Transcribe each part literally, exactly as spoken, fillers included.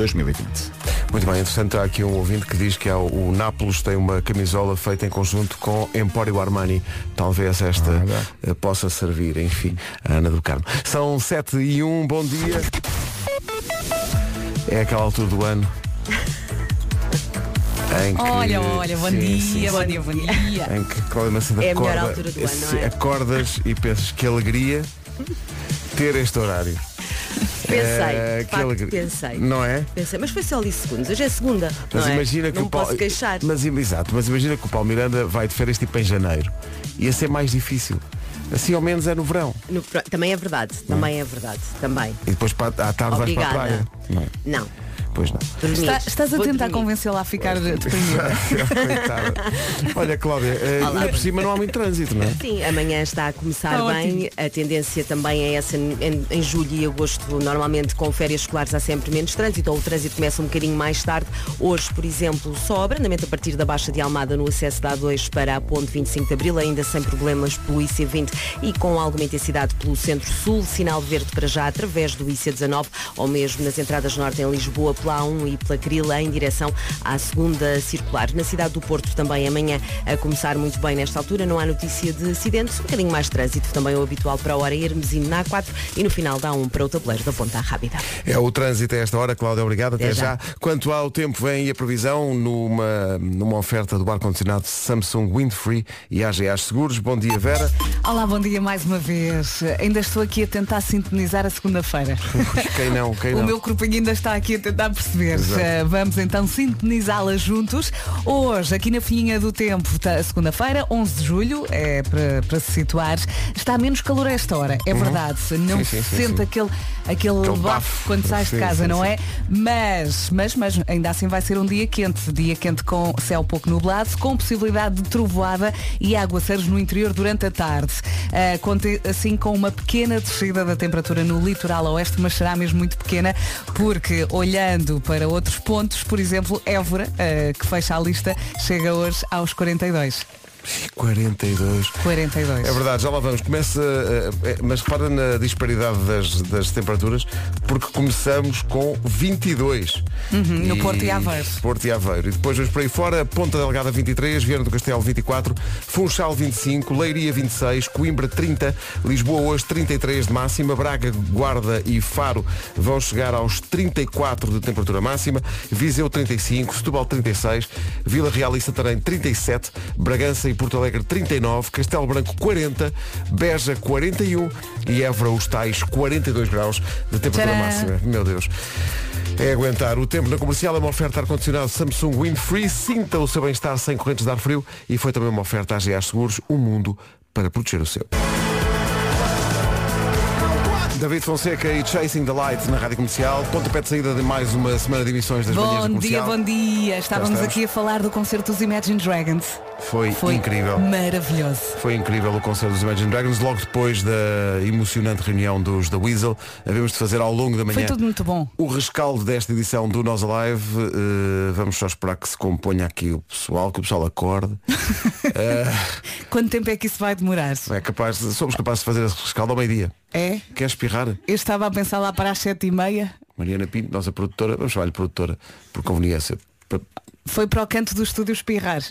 dois mil e vinte. Muito bem, interessante, há aqui um ouvinte que diz que há o Nápoles tem uma camisola feita em conjunto com Empório Armani. Talvez esta ah, possa servir, enfim, a Ana do Carmo. São sete e um, bom dia. É aquela altura do ano em que... Olha, olha, bom, sim, dia, sim, bom sim. dia, bom dia. Em que Cláudia Macedo é acorda, a melhor altura do ano, é? Acordas e pensas que alegria ter este horário. Pensei, é, facto, alegria, pensei. Não é? Pensei, mas foi só ali segundos, hoje é segunda. Mas não imagina é? que não o Paulo, posso queixar. Mas, exato, mas imagina que o Paulo Miranda vai de férias tipo em janeiro. Ia ser mais difícil. Assim ao menos é no verão. No, também é verdade, não. também é verdade. Também. E depois para, à tarde Obrigada. vais para a praia. Não. não. Pois não. Está, estás a Vou tentar convencê-la a ficar deprimida. Olha, Cláudia, ainda por cima não há muito trânsito, não é? Sim, amanhã está a começar está bem. Ótimo. A tendência também é essa. Em, em, em julho e agosto, normalmente com férias escolares há sempre menos trânsito, ou o trânsito começa um bocadinho mais tarde. Hoje, por exemplo, só abrandamento a partir da Baixa de Almada no acesso da A dois para a ponte vinte e cinco de Abril, ainda sem problemas pelo I C vinte e com alguma intensidade pelo Centro-Sul, sinal verde para já através do I C dezanove, ou mesmo nas entradas norte em Lisboa, pela A um e pela Crila, em direção à segunda circular. Na cidade do Porto também amanhã a começar muito bem nesta altura, não há notícia de acidentes, um bocadinho mais trânsito também o habitual para a hora Hermesino na A quatro e no final da A um para o tabuleiro da Ponta Rábida. É o trânsito a esta hora, Cláudia, obrigado, até, até já. já. Quanto ao tempo, vem a previsão numa, numa oferta do ar-condicionado Samsung Windfree e A G A Seguros. Bom dia, Vera. Olá, bom dia mais uma vez. Ainda estou aqui a tentar sintonizar a segunda-feira. Quem não, quem não? O meu corpinho ainda está aqui a tentar perceber. Exato. Vamos então sintonizá-la juntos. Hoje, aqui na Filhinha do Tempo, segunda-feira, onze de julho, é para, para se situar, está menos calor a esta hora, é uhum. verdade. Não sim, se sim, sente sim. aquele, aquele, aquele bafo quando sais sim, de casa, sim, não sim. é? Mas, mas, mas, ainda assim vai ser um dia quente. Dia quente com céu pouco nublado, com possibilidade de trovoada e aguaceiros no interior durante a tarde. Uh, conta assim com uma pequena descida da temperatura no litoral oeste, mas será mesmo muito pequena, porque olhando para outros pontos, por exemplo, Évora, uh, que fecha a lista, chega hoje aos quarenta e dois. quarenta e dois. quarenta e dois. É verdade, já lá vamos. Começa, mas repara na disparidade das, das temperaturas, porque começamos com vinte e dois. Uhum, e... No Porto e Aveiro. Porto e Aveiro. E depois vamos para aí fora, Ponta Delgada vinte e três, Viana do Castelo vinte e quatro, Funchal vinte e cinco, Leiria vinte e seis, Coimbra trinta, Lisboa hoje trinta e três de máxima, Braga, Guarda e Faro vão chegar aos trinta e quatro de temperatura máxima, Viseu trinta e cinco, Setúbal trinta e seis, Vila Real e Santarém trinta e sete, Bragança e Portalegre trinta e nove, Castelo Branco quarenta, Beja quarenta e um e Évora os tais quarenta e dois graus de temperatura Tcharam. máxima. Meu Deus. É aguentar. O tempo na Comercial é uma oferta ar-condicionado Samsung Windfree. Sinta o seu bem-estar sem correntes de ar frio. E foi também uma oferta à G A Seguros, um mundo para proteger o seu. David Fonseca e Chasing the Light na Rádio Comercial. Pontapé de saída de mais uma semana de emissões das manhãs da Comercial. Bom dia, bom dia. Estávamos aqui a falar do concerto dos Imagine Dragons. Foi, Foi incrível. Maravilhoso. Foi incrível o concerto dos Imagine Dragons. Logo depois da emocionante reunião dos The Weasel, havemos de fazer ao longo da manhã. Foi tudo muito bom. O rescaldo desta edição do Nós Alive. Uh, vamos só esperar que se componha aqui o pessoal, que o pessoal acorde. uh, Quanto tempo é que isso vai demorar? É capaz, somos capazes de fazer esse rescaldo ao meio-dia. É? Queres espirrar? Eu estava a pensar lá para as sete e meia. Mariana Pinto, nossa produtora, vamos chamar-lhe produtora, por conveniência. Foi para o canto do estúdio espirrar.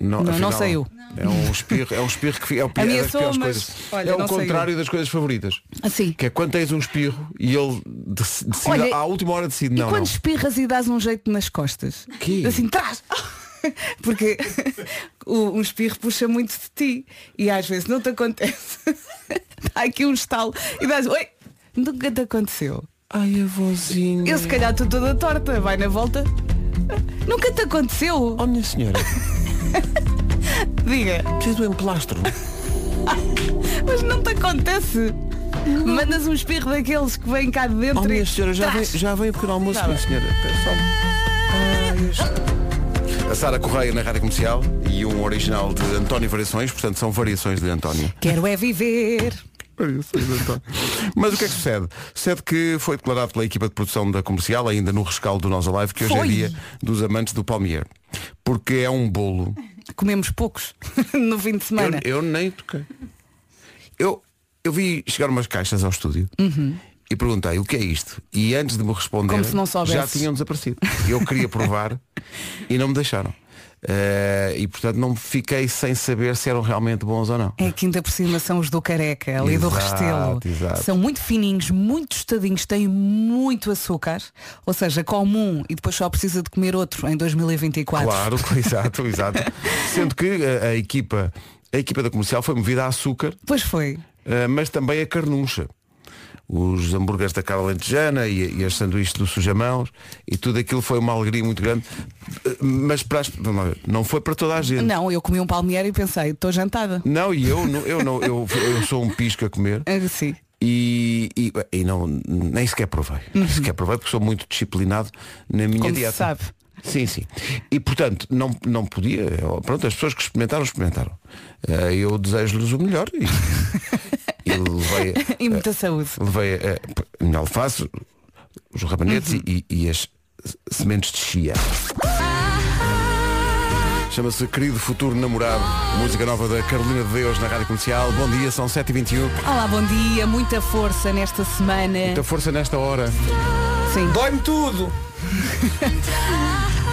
Não, não, afinal, não saiu. É um espirro, é um espirro que é o pior das piores coisas. Olha, é o contrário saiu. das coisas favoritas. Assim. Que é quando tens um espirro e ele decide, olha, à última hora decide não. E quando não. espirras e dás um jeito nas costas. Que? Assim, trás! Porque um espirro puxa muito de ti e às vezes não te acontece. Há aqui um estalo e dás, oi, nunca te aconteceu. Ai, avózinha. Eu se calhar estou toda torta, vai na volta. Nunca te aconteceu. Oh, minha senhora. Diga. Preciso de um emplastro. Mas não te acontece. Não. Mandas um espirro daqueles que vêm cá de dentro. Oh, minha senhora, já vem, já vem o pequeno almoço, tá, minha senhora. Ai, a Sara Correia na Rádio Comercial e um original de António Variações, portanto são variações de António. Quero é viver. Mas o que é que sucede? Sucede que foi declarado pela equipa de produção da Comercial, ainda no rescaldo do Nós Alive, que hoje foi. é dia dos amantes do Palmier. Porque é um bolo. Comemos poucos no fim de semana. Eu, eu nem toquei. Eu, eu vi chegar umas caixas ao estúdio. Uhum. e perguntei o que é isto, e antes de me responder já tinham desaparecido. Eu queria provar e não me deixaram. Uh, e portanto não fiquei sem saber se eram realmente bons ou não. É que ainda por cima são os do Careca, ali exato, do Restelo. Exato. São muito fininhos, muito tostadinhos, têm muito açúcar, ou seja, come um e depois só precisa de comer outro em dois mil e vinte e quatro. Claro, exato, exato. Sendo que a, a, equipa, a equipa da comercial foi movida a açúcar. Pois foi. Uh, mas também a carnuncha. Os hambúrgueres da Carla Lentejana e, e as sanduíches do Sujamãos, e tudo aquilo foi uma alegria muito grande. Mas para as, não foi para toda a gente. Não, eu comi um palmeiro e pensei, estou jantada. Não, e eu não, eu, não eu, eu sou um pisco a comer. É, sim. E, e, e não, nem sequer provei. Uhum. Nem sequer provei porque sou muito disciplinado na minha Como dieta. Se sabe. Sim, sim. E portanto, não, não podia. Pronto, as pessoas que experimentaram, experimentaram. Eu desejo-lhes o melhor. E... Levei, e muita uh, saúde. Levei uh, minha alface, os rabanetes, uhum, e, e as sementes de chia. Chama-se Querido Futuro Namorado, música nova da Carolina de Deus na Rádio Comercial. Bom dia, são sete e vinte e um. Olá, bom dia, muita força nesta semana. Muita força nesta hora. Sim. Dói-me tudo.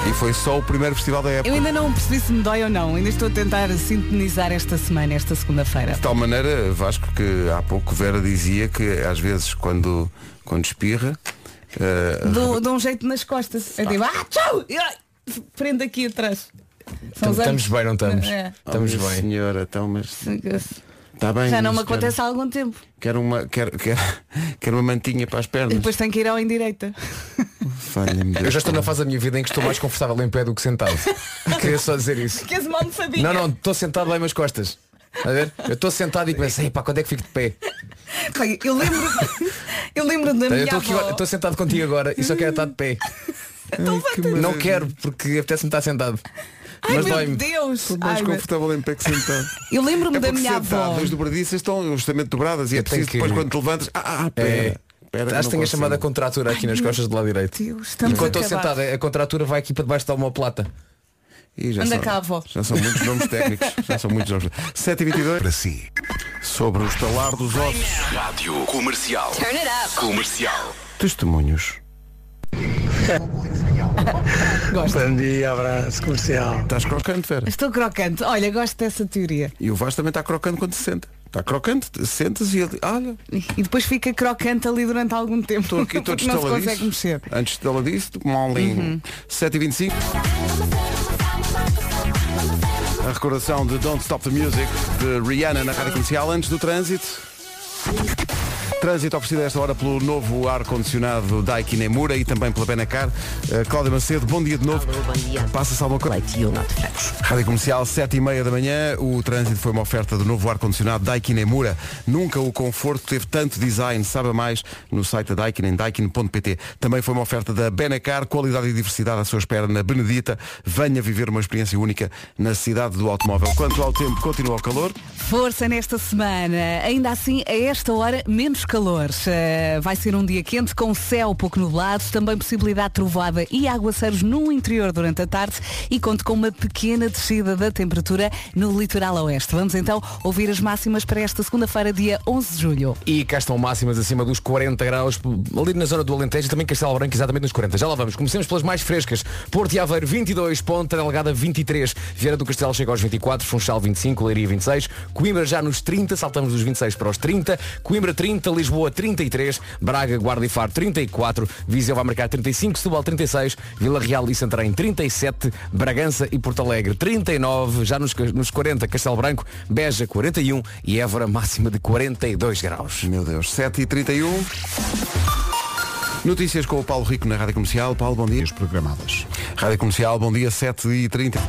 E foi só o primeiro festival da época. Eu ainda não percebi se me dói ou não. Ainda estou a tentar sintonizar esta semana, esta segunda-feira. De tal maneira, Vasco, que há pouco Vera dizia que às vezes quando, quando espirra... Uh... Dou, dou um jeito nas costas. Eu digo, ah, tchau! Prende aqui atrás. Estamos bem, não estamos? É. Estamos oh, bem. Senhora, então, mas... Tá bem, já não me acontece quero, há algum tempo. Quero uma, quero, quero, quero uma mantinha para as pernas. E depois tenho que ir ao indireita. Eu já estou na fase da minha vida em que estou mais confortável em pé do que sentado. Queria só dizer isso. Queres uma almofadinha? Não, não, estou sentado lá em minhas costas. A ver? Eu estou sentado e pensei, pá, quando é que fico de pé? Eu lembro, eu lembro da minha avó. Estou sentado contigo agora e só quero estar de pé. Não quero, porque apetece-me estar sentado. Ai, mas meu Deus! Estou mais ai, confortável mas... em pé que sentado. Eu lembro-me é da minha sentado, avó. As dobradiças estão justamente dobradas e é preciso depois quando te levantas. Ah, ah, pera. É. Acho que tenho a chamada contratura aqui ai, nas costas do lado direito. Deus, enquanto estou sentado, a contratura vai aqui para debaixo da omoplata. E já, anda são, cá, avó. Já são muitos nomes técnicos. Já são muitos nomes. sete e vinte e dois. Para si. Sobre o estalar dos ossos. Rádio Comercial. Turn it up. Comercial. Testemunhos. Gosto. Bom dia, abraço Comercial. Estás crocante, Vera? Estou crocante. Olha, gosto dessa teoria. E o Vasco também está crocante quando se senta. Está crocante, sentes e ele, olha. E depois fica crocante ali durante algum tempo. Estou aqui todo estaladiço. Antes de ela disse, molinho. Uhum. sete e vinte e cinco. A recordação de Don't Stop the Music de Rihanna na Rádio Comercial antes do trânsito. Trânsito oferecido a esta hora pelo novo ar-condicionado Daikin Emura e também pela Benecar. Uh, Cláudia Macedo, bom dia de novo. Olá, bom dia. Passa-se alguma coisa. Rádio Comercial, sete e meia da manhã. O trânsito foi uma oferta do novo ar-condicionado Daikin Emura. Nunca o conforto teve tanto design. Saiba mais no site da Daikin, em daikin ponto pt. Também foi uma oferta da Benecar. Qualidade e diversidade à sua espera na Benedita. Venha viver uma experiência única na cidade do automóvel. Quanto ao tempo, continua o calor. Força nesta semana. Ainda assim, a esta hora, menos calor. Uh, vai ser um dia quente com céu pouco nublado, também possibilidade de trovoada e aguaceiros no interior durante a tarde e conto com uma pequena descida da temperatura no litoral oeste. Vamos então ouvir as máximas para esta segunda-feira, dia onze de julho. E cá estão máximas acima dos quarenta graus, ali na zona do Alentejo e também Castelo Branco, exatamente nos quarenta. Já lá vamos. Comecemos pelas mais frescas. Porto e Aveiro, vinte e dois, Ponta Delgada, vinte e três, Viana do Castelo chega aos vinte e quatro, Funchal, vinte e cinco, Leiria, vinte e seis, Coimbra já nos trinta, saltamos dos vinte e seis para os trinta, Coimbra, trinta, Lisboa trinta e três, Braga, Guarda e Faro trinta e quatro, Viseu vai marcar trinta e cinco, Setúbal trinta e seis, Vila Real e Santarém trinta e sete, Bragança e Portalegre trinta e nove, já nos, nos quarenta Castelo Branco, Beja quarenta e um e Évora máxima de quarenta e dois graus. Meu Deus, sete e trinta e um. Notícias com o Paulo Rico na Rádio Comercial. Paulo, bom dia. As programadas. Rádio Comercial, bom dia, sete e trinta.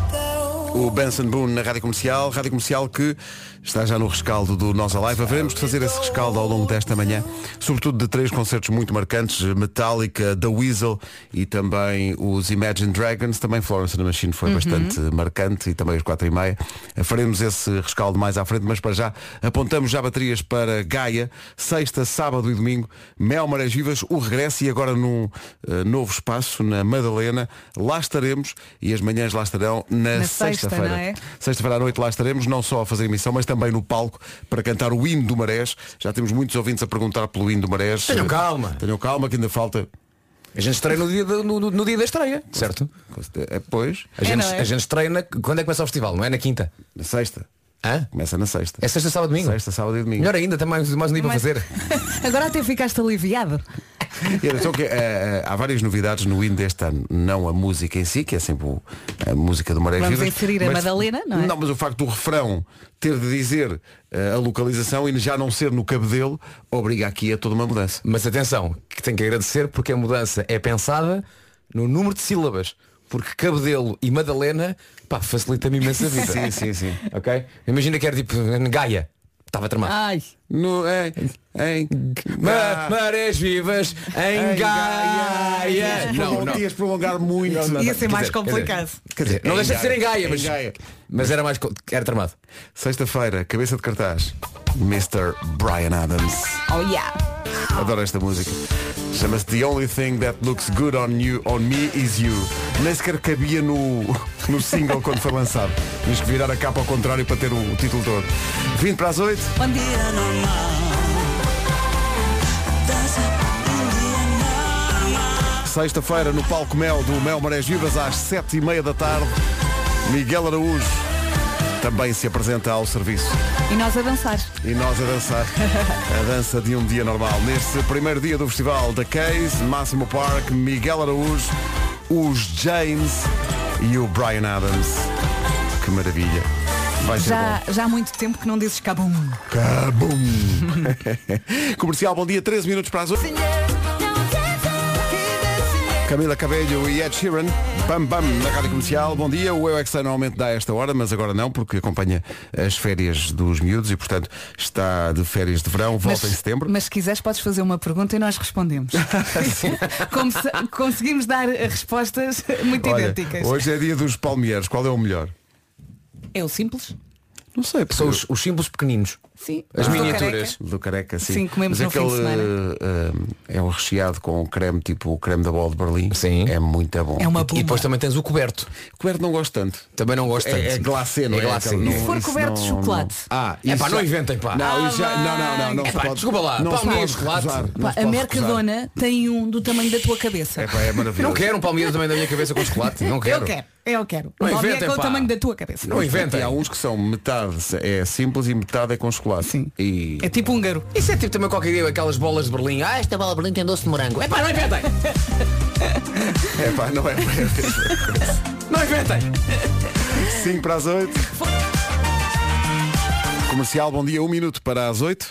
O Benson Boone na Rádio Comercial, Rádio Comercial que está já no rescaldo do Nós Alive. Haveremos de fazer esse rescaldo ao longo desta manhã, sobretudo de três concertos muito marcantes, Metallica, The Weasel e também os Imagine Dragons. Também Florence and the Machine foi uhum. bastante marcante e também os quatro e meia. Faremos esse rescaldo mais à frente, mas para já apontamos já baterias para Gaia, sexta, sábado e domingo, Mel Marés Vivas, o regresso e agora num uh, novo espaço na Madalena. Lá estaremos e as manhãs lá estarão na, na sexta. sexta-feira. Sexta, não é? Sexta-feira à noite lá estaremos, não só a fazer emissão, mas também no palco para cantar o hino do Marés. Já temos muitos ouvintes a perguntar pelo hino do Marés. Tenham calma. Tenham calma que ainda falta. A gente estreia no dia, de, no, no dia da estreia, certo? É, pois. A gente, é, é? A gente estreia na, quando é que começa o festival? Não é na quinta? Na sexta. Hã? Começa na sexta. É sexta, sábado e domingo? Sexta, sábado e domingo. Melhor ainda, tem mais, mais um dia mas... para fazer. Agora até ficaste aliviado. Então, que, uh, há várias novidades no hino deste ano. Não a música em si, que é sempre o, a música do Marés Vivas. Vamos inserir a Madalena, não é? Não, mas o facto do refrão ter de dizer uh, a localização e já não ser no Cabedelo obriga aqui a toda uma mudança. Mas atenção, que tenho que agradecer, porque a mudança é pensada no número de sílabas. Porque Cabedelo e Madalena, pá, facilita-me imensa vida. Sim, sim, sim. Ok? Imagina que era tipo Gaia. Estava tramado. Ai. No, em, em Ma, Marés Vivas em, em Gaia. Não, não. Ias prolongar muito. Não, não, ia ser mais dizer, complicado. Quer dizer, não deixa de ser em Gaia, mas, em Gaia. Mas era mais... Era tramado. Sexta-feira, cabeça de cartaz. mister Brian Adams. Oh yeah. Adoro esta música. Chama-se The Only Thing That Looks Good On You On Me Is You. Nem sequer cabia no, no single quando foi lançado. Tens que virar a capa ao contrário para ter o, o título todo. vinte para as oito. Bom dia normal. Sexta-feira no palco Mel do Mel Marés Vivas às sete e meia da tarde. Miguel Araújo também se apresenta ao serviço. E nós a dançar. E nós a dançar. A dança de um dia normal. Neste primeiro dia do festival da Case, Máximo Park, Miguel Araújo, os James e o Brian Adams. Que maravilha. Vai ser já, bom. Já há muito tempo que não dizes cabum. Cabum. Comercial, bom dia. treze minutos para as oito. Camila Cabello e Ed Sheeran, Bam Bam, na Rádio Comercial. Bom dia, o Eu É Que Sei normalmente dá a esta hora, mas agora não, porque acompanha as férias dos miúdos e, portanto, está de férias de verão, volta mas, em setembro. Mas se quiseres podes fazer uma pergunta e nós respondemos. Como se, conseguimos dar respostas muito Olha, idênticas. Hoje é dia dos palmieiros, qual é o melhor? É o simples. Não sei, porque... São os, os símbolos pequeninos. Sim. As ah, miniaturas. Do careca, sim. Sim, comemos. Mas no aquele, fim de semana. Uh, é um recheado com creme, tipo o creme da bola de Berlim. Sim. É muito bom. É uma bomba. E depois também tens o coberto. O coberto não gosto tanto. Também não gosto é, tanto. É glacê, não é? É glacê. Não, se for coberto não, de chocolate. Não. Ah, isso é pá, não inventem, pá. Não, isso já, não, não, não. não é pá, pode, desculpa lá. Não palmeiras de chocolate. Pá, a Mercadona tem um do tamanho da tua cabeça. É pá, é maravilhoso. Eu não quero um palmeiras também da minha cabeça com chocolate. Não quero. Eu quero. Eu quero. Não inventem, pá. O tamanho da tua cabeça. Não inventem. Há uns que são metade é simples e metade é com chocolate. Sim. E... É tipo húngaro. Isso é tipo também qualquer dia aquelas bolas de Berlim. Ah, esta bola de Berlim tem doce de morango. É pá, não inventem. É pá, não é. Não inventem. cinco para as oito. Comercial, bom dia. Um minuto para as oito.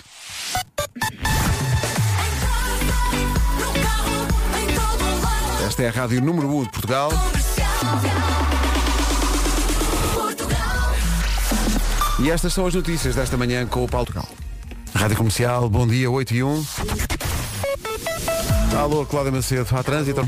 Esta é a rádio número um de Portugal. E estas são as notícias desta manhã com o Paulo Tocal. Rádio Comercial, bom dia, oito e um. Alô, Cláudia Macedo, à trânsito.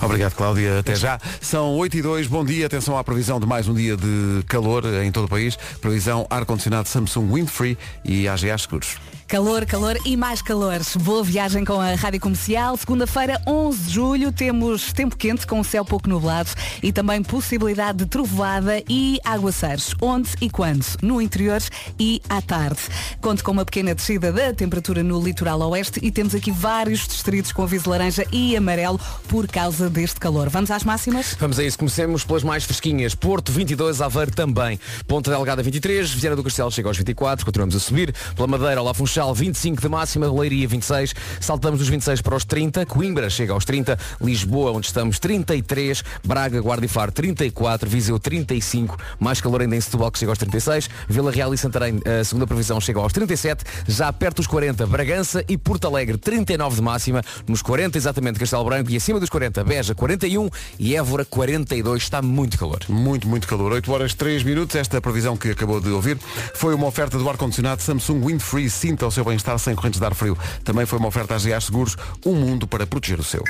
Obrigado, Cláudia, até já. São oito e dois, bom dia, atenção à previsão de mais um dia de calor em todo o país. Previsão ar-condicionado Samsung Windfree e A G A Seguros. Calor, calor e mais calores. Boa viagem com a Rádio Comercial. Segunda-feira, onze de julho, temos tempo quente com o céu pouco nublado e também possibilidade de trovoada e aguaceiros. Onde e quando? No interior e à tarde. Conto com uma pequena descida da temperatura no litoral oeste e temos aqui vários distritos com aviso laranja e amarelo por causa deste calor. Vamos às máximas? Vamos a isso. Comecemos pelas mais fresquinhas. Porto vinte e dois, Aveiro também. Ponta Delgada vinte e três, Viana do Castelo chega aos vinte e quatro, continuamos a subir. Pela Madeira, lá Funchal vinte e cinco de máxima, Leiria vinte e seis, saltamos dos vinte e seis para os trinta, Coimbra chega aos trinta, Lisboa, onde estamos, trinta e três, Braga, Guarda e Faro trinta e quatro, Viseu trinta e cinco, mais calor ainda em Setúbal, que chega aos trinta e seis, Vila Real e Santarém, a segunda previsão, chega aos trinta e sete, já perto dos quarenta, Bragança e Portalegre trinta e nove de máxima, nos quarenta exatamente Castelo Branco e acima dos quarenta, Beja quarenta e um e Évora quarenta e dois, está muito calor. Muito, muito calor. oito horas, três minutos, esta previsão que acabou de ouvir foi uma oferta do ar-condicionado Samsung Windfree, sinta o seu bem-estar sem correntes de ar frio. Também foi uma oferta à G A Seguros, um mundo para proteger o seu.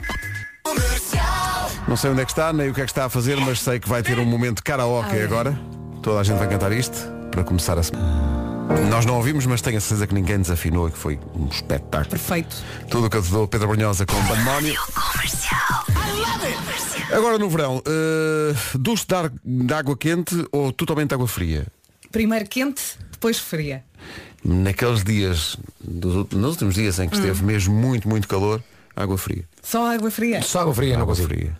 Não sei onde é que está, nem o que é que está a fazer, mas sei que vai ter um momento karaoke ah, é. agora. Toda a gente vai cantar isto para começar a semana. Nós não ouvimos, mas tenho a certeza que ninguém desafinou e que foi um espetáculo. Perfeito. Tudo o que eu te dou, Pedro Brunhosa com Pandemónio. Comercial. I love it. Agora no verão, uh, duche de, de água quente ou totalmente água fria? Primeiro quente, depois fria. Naqueles dias, dos, nos últimos dias em que esteve hum. mesmo muito, muito calor, água fria. Só água fria? Só água fria, água não consigo. Fria.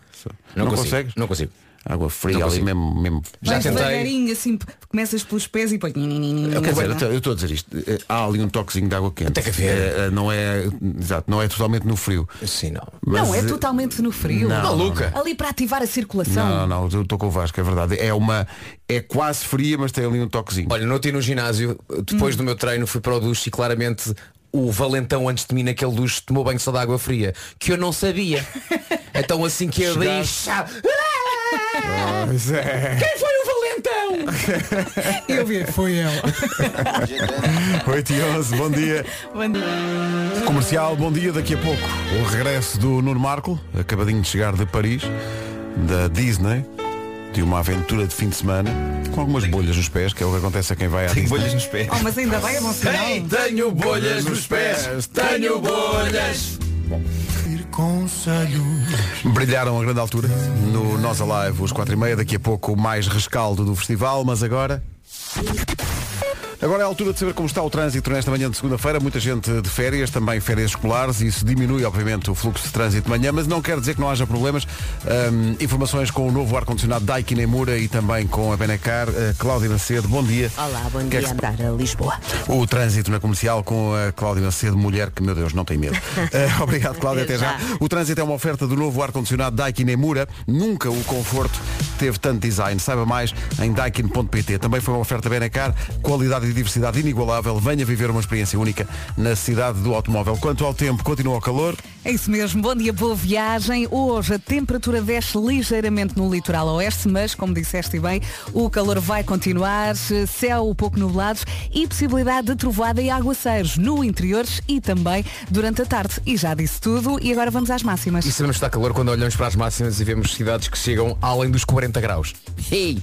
Não, não consegues? Não consigo. Água fria ali mesmo, mesmo. Já tentei. Devagarinho, assim, começas pelos pés e põe. Eu estou a dizer isto. Há ali um toquezinho de água quente. Até que é, não é, exato, não é totalmente no frio. Sim, não. Mas não é totalmente no frio. Não, não, Luca. Ali para ativar a circulação. Não, não, não, eu estou com o Vasco, é verdade. É uma, é quase fria, mas tem ali um toquezinho. Olha, não tinha no ginásio, depois hum. do meu treino fui para o duche e claramente o valentão antes de mim naquele duche tomou banho só de água fria, que eu não sabia. Então assim que eu dei, pois é. Quem foi o valentão? Eu vi, foi eu. oito e onze, bom dia. Bom dia. Comercial, bom dia. Daqui a pouco o regresso do Nuno Marco, acabadinho de chegar de Paris, da Disney, de uma aventura de fim de semana, com algumas bolhas nos pés, que é o que acontece a quem vai à Disney. Tenho bolhas nos pés. Oh, mas ainda vai a bom sinal. Ei, tenho bolhas nos pés, tenho bolhas. Bom. Brilharam a grande altura no Nós Alive, os quatro e meia. Daqui a pouco mais rescaldo do festival. Mas agora Agora é a altura de saber como está o trânsito nesta manhã de segunda-feira. Muita gente de férias, também férias escolares. Isso diminui, obviamente, o fluxo de trânsito de manhã, mas não quer dizer que não haja problemas. Um, informações com o novo ar-condicionado Daikin Emura e também com a Benecar. Uh, Cláudia Macedo, bom dia. Olá, bom dia. Quer andar a Lisboa. O trânsito na comercial com a Cláudia Macedo, mulher que, meu Deus, não tem medo. Uh, obrigado, Cláudia, até já. O trânsito é uma oferta do novo ar-condicionado Daikin Emura. Nunca o conforto teve tanto design. Saiba mais em daikin ponto pt. Também foi uma oferta Benecar, qualidade e diversidade inigualável. Venha viver uma experiência única na cidade do automóvel. Quanto ao tempo, continua o calor. É isso mesmo, bom dia, boa viagem. Hoje a temperatura desce ligeiramente no litoral oeste, mas como disseste bem, o calor vai continuar. Céu pouco nublado e possibilidade de trovoada e aguaceiros no interior e também durante a tarde. E já disse tudo e agora vamos às máximas. E sabemos que está calor quando olhamos para as máximas e vemos cidades que chegam além dos quarenta graus. Ei!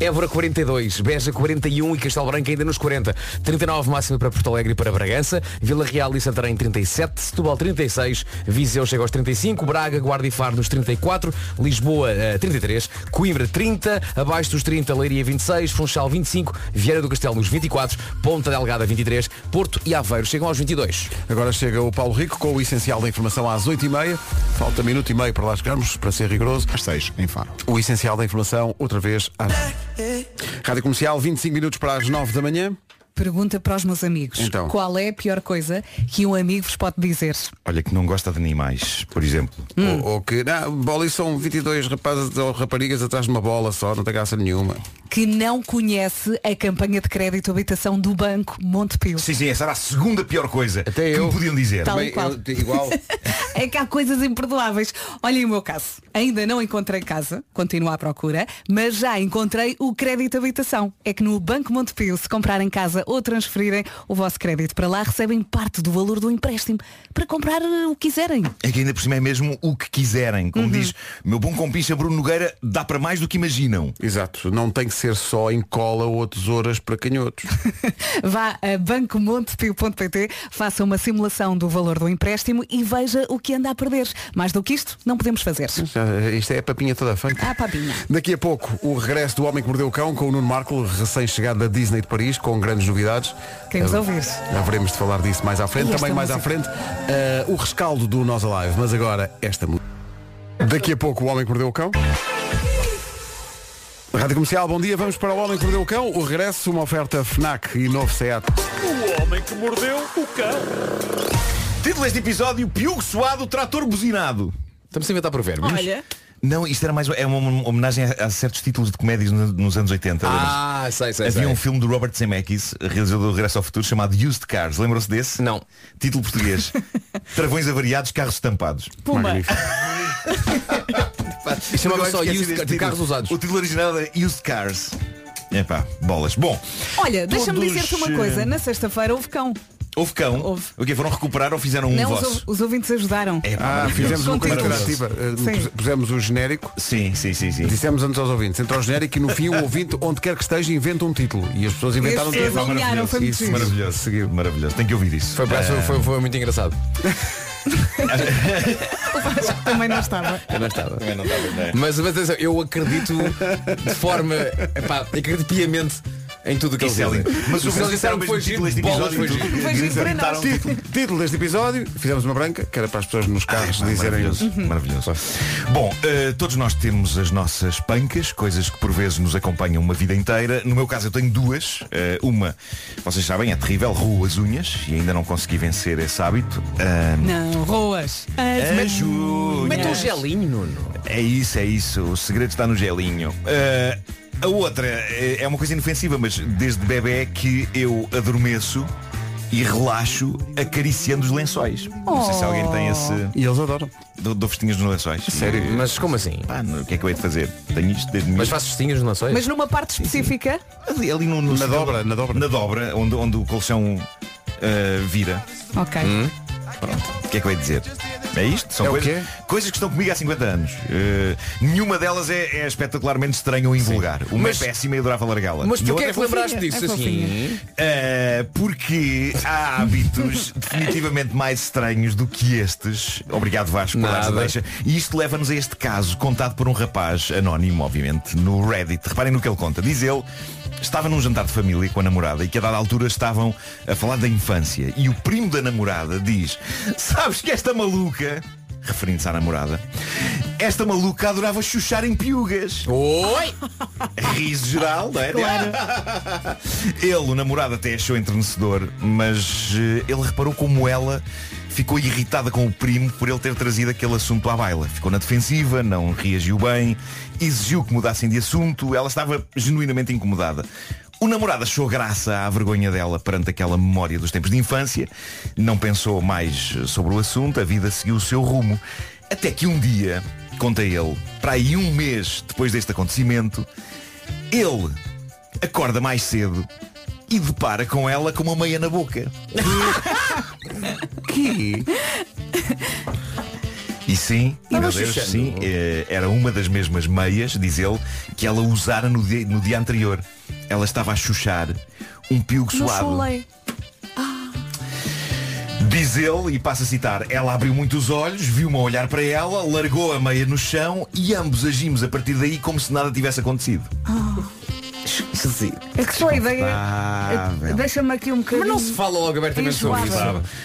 Évora quarenta e dois, Beja quarenta e um e Castelo Branco ainda nos quarenta. trinta e nove máximo para Portalegre e para Bragança, Vila Real e Santarém trinta e sete, Setúbal trinta e seis, Viseu chega aos trinta e cinco, Braga, Guarda e Faro nos trinta e quatro, Lisboa uh, trinta e três, Coimbra trinta, abaixo dos trinta, Leiria vinte e seis, Funchal vinte e cinco, Viana do Castelo nos vinte e quatro, Ponta Delgada vinte e três, Porto e Aveiro chegam aos vinte e dois. Agora chega o Paulo Rico com o essencial da informação às oito e meia, falta minuto e meio para lá chegarmos, para ser rigoroso, às seis em Faro. O essencial da informação outra vez às... Rádio Comercial, vinte e cinco minutos para as nove da manhã. Pergunta para os meus amigos. Então, qual é a pior coisa que um amigo vos pode dizer? Olha, que não gosta de animais, por exemplo. Hum. Ou, ou que, não, bola são vinte e dois rapazes ou raparigas atrás de uma bola só, não tem graça nenhuma. Que não conhece a campanha de crédito habitação do Banco Montepio. Sim, sim, essa era a segunda pior coisa. Até que eu, me podiam dizer. Tal e qual. Eu, igual. É que há coisas imperdoáveis. Olhem o meu caso. Ainda não encontrei casa, continuo à procura, mas já encontrei o crédito habitação. É que no Banco Montepio, se comprarem casa ou transferirem o vosso crédito para lá, recebem parte do valor do empréstimo para comprar o que quiserem. É que ainda por cima é mesmo o que quiserem. Como uhum. diz meu bom compincha Bruno Nogueira, dá para mais do que imaginam. Exato, não tem que ser só em cola ou tesouras para canhotos. Vá a banco montepio ponto pt, faça uma simulação do valor do empréstimo e veja o que anda a perder. Mais do que isto, não podemos fazer. Isto é a papinha toda feita. Ah, papinha. Daqui a pouco, o regresso do Homem que Mordeu o Cão com o Nuno Marco, recém-chegado da Disney de Paris, com grandes novidades. Queremos ouvir. Haveremos de falar disso mais à frente. Também mais música? à frente, uh, o rescaldo do Nós Alive. Mas agora, esta música. Daqui a pouco, o Homem que Mordeu o Cão. Rádio Comercial, bom dia, vamos para o Homem que Mordeu o Cão. O regresso, uma oferta FNAC e novo SEAT. O Homem que Mordeu o Cão. Título deste episódio, Piugo Suado, Trator Buzinado. Estamos a inventar provérbios. Olha. Não, isto era mais é uma homenagem a, a certos títulos de comédias nos anos oitenta. Ah, lembras? sei, sei, Havia sei. um filme do Robert Zemeckis, realizador do Regresso ao Futuro, chamado Used Cars. Lembram-se desse? Não. Título português. Travões avariados, carros estampados. Puma. E chamava só Used Cars, de carros usados. O título original era Used Cars. Epá, bolas. Bom. Olha, todos... deixa-me dizer-te uma coisa. Na sexta-feira houve cão. Houve cão? Houve. O que foram recuperar ou fizeram um Não, vosso? Os, os ouvintes ajudaram. É, pá, ah, fizemos uma coisa interativa. Sim. Pusemos o genérico. Sim, sim, sim, sim. Dissemos antes aos ouvintes. Entra o genérico e no fim o ouvinte, onde quer que esteja, inventa um título. E as pessoas inventaram um título. Maravilhoso. Foi isso, maravilhoso. Maravilhoso. Tem que ouvir isso. Foi, é... foi, foi, foi muito engraçado. O Vasco também não estava. Eu não estava. Também não estava, não é? Mas, mas atenção, eu acredito de forma, epá, acredito piamente em tudo o que eles é dizem. Mas o que eles disseram foi giro, bolas foi giro. Título deste episódio, fizemos uma branca, que era para as pessoas nos carros ah, dizerem... Maravilhoso, uhum. maravilhoso. Bom, uh, todos nós temos as nossas pancas, coisas que por vezes nos acompanham uma vida inteira. No meu caso eu tenho duas. Uh, uma, vocês sabem, é terrível, roo as unhas, e ainda não consegui vencer esse hábito. Uh, não, roas as unhas. Mete um gelinho, Nuno. É isso, é isso. O segredo está no gelinho. Uh, A outra é uma coisa inofensiva, mas desde bebê que eu adormeço e relaxo acariciando os lençóis. Oh. Não sei se alguém tem esse... E eles adoram. Dou, dou festinhas nos lençóis. Sério? E... Mas como assim? Pá, o que é que eu hei de fazer? Tenho isto desde... Mas faço festinhas nos lençóis? Mas numa parte específica? Ali, ali no, no... Na dobra, na dobra. Na dobra, onde, onde o colchão uh, vira. Ok. Hum. Pronto, o que é que eu hei de dizer? É isto? São é coisas, coisas que estão comigo há cinquenta anos. Uh, nenhuma delas é, é espetacularmente estranha ou invulgar. Uma mas, é péssima e adorava largá-la. Mas porquê é que lembraste disso é assim? Uh, porque há hábitos definitivamente mais estranhos do que estes. Obrigado, Vasco, por essa deixa. E isto leva-nos a este caso, contado por um rapaz anónimo, obviamente, no Reddit. Reparem no que ele conta. Diz ele, estava num jantar de família com a namorada e que a dada altura estavam a falar da infância. E o primo da namorada diz, sabes que esta maluca, referindo-se à namorada, esta maluca adorava chuchar em piugas. Oi! Riso geral, não é? Claro. Ele, o namorado, até achou entrenecedor, mas ele reparou como ela ficou irritada com o primo por ele ter trazido aquele assunto à baila. Ficou na defensiva, não reagiu bem, exigiu que mudassem de assunto, ela estava genuinamente incomodada. O namorado achou graça à vergonha dela perante aquela memória dos tempos de infância, não pensou mais sobre o assunto, a vida seguiu o seu rumo. Até que um dia, conta ele, para aí um mês depois deste acontecimento, ele acorda mais cedo e depara com ela com uma meia na boca. Que? E sim, meu Deus, sim, era uma das mesmas meias, diz ele, que ela usara no dia, no dia anterior. Ela estava a chuchar um piugo suado. Ah. Diz ele, e passa a citar, ela abriu muito os olhos, viu-me a olhar para ela, largou a meia no chão e ambos agimos a partir daí como se nada tivesse acontecido. Oh. É que só a ideia deixa-me aqui um bocadinho. Mas não se fala logo abertamente sobre isso.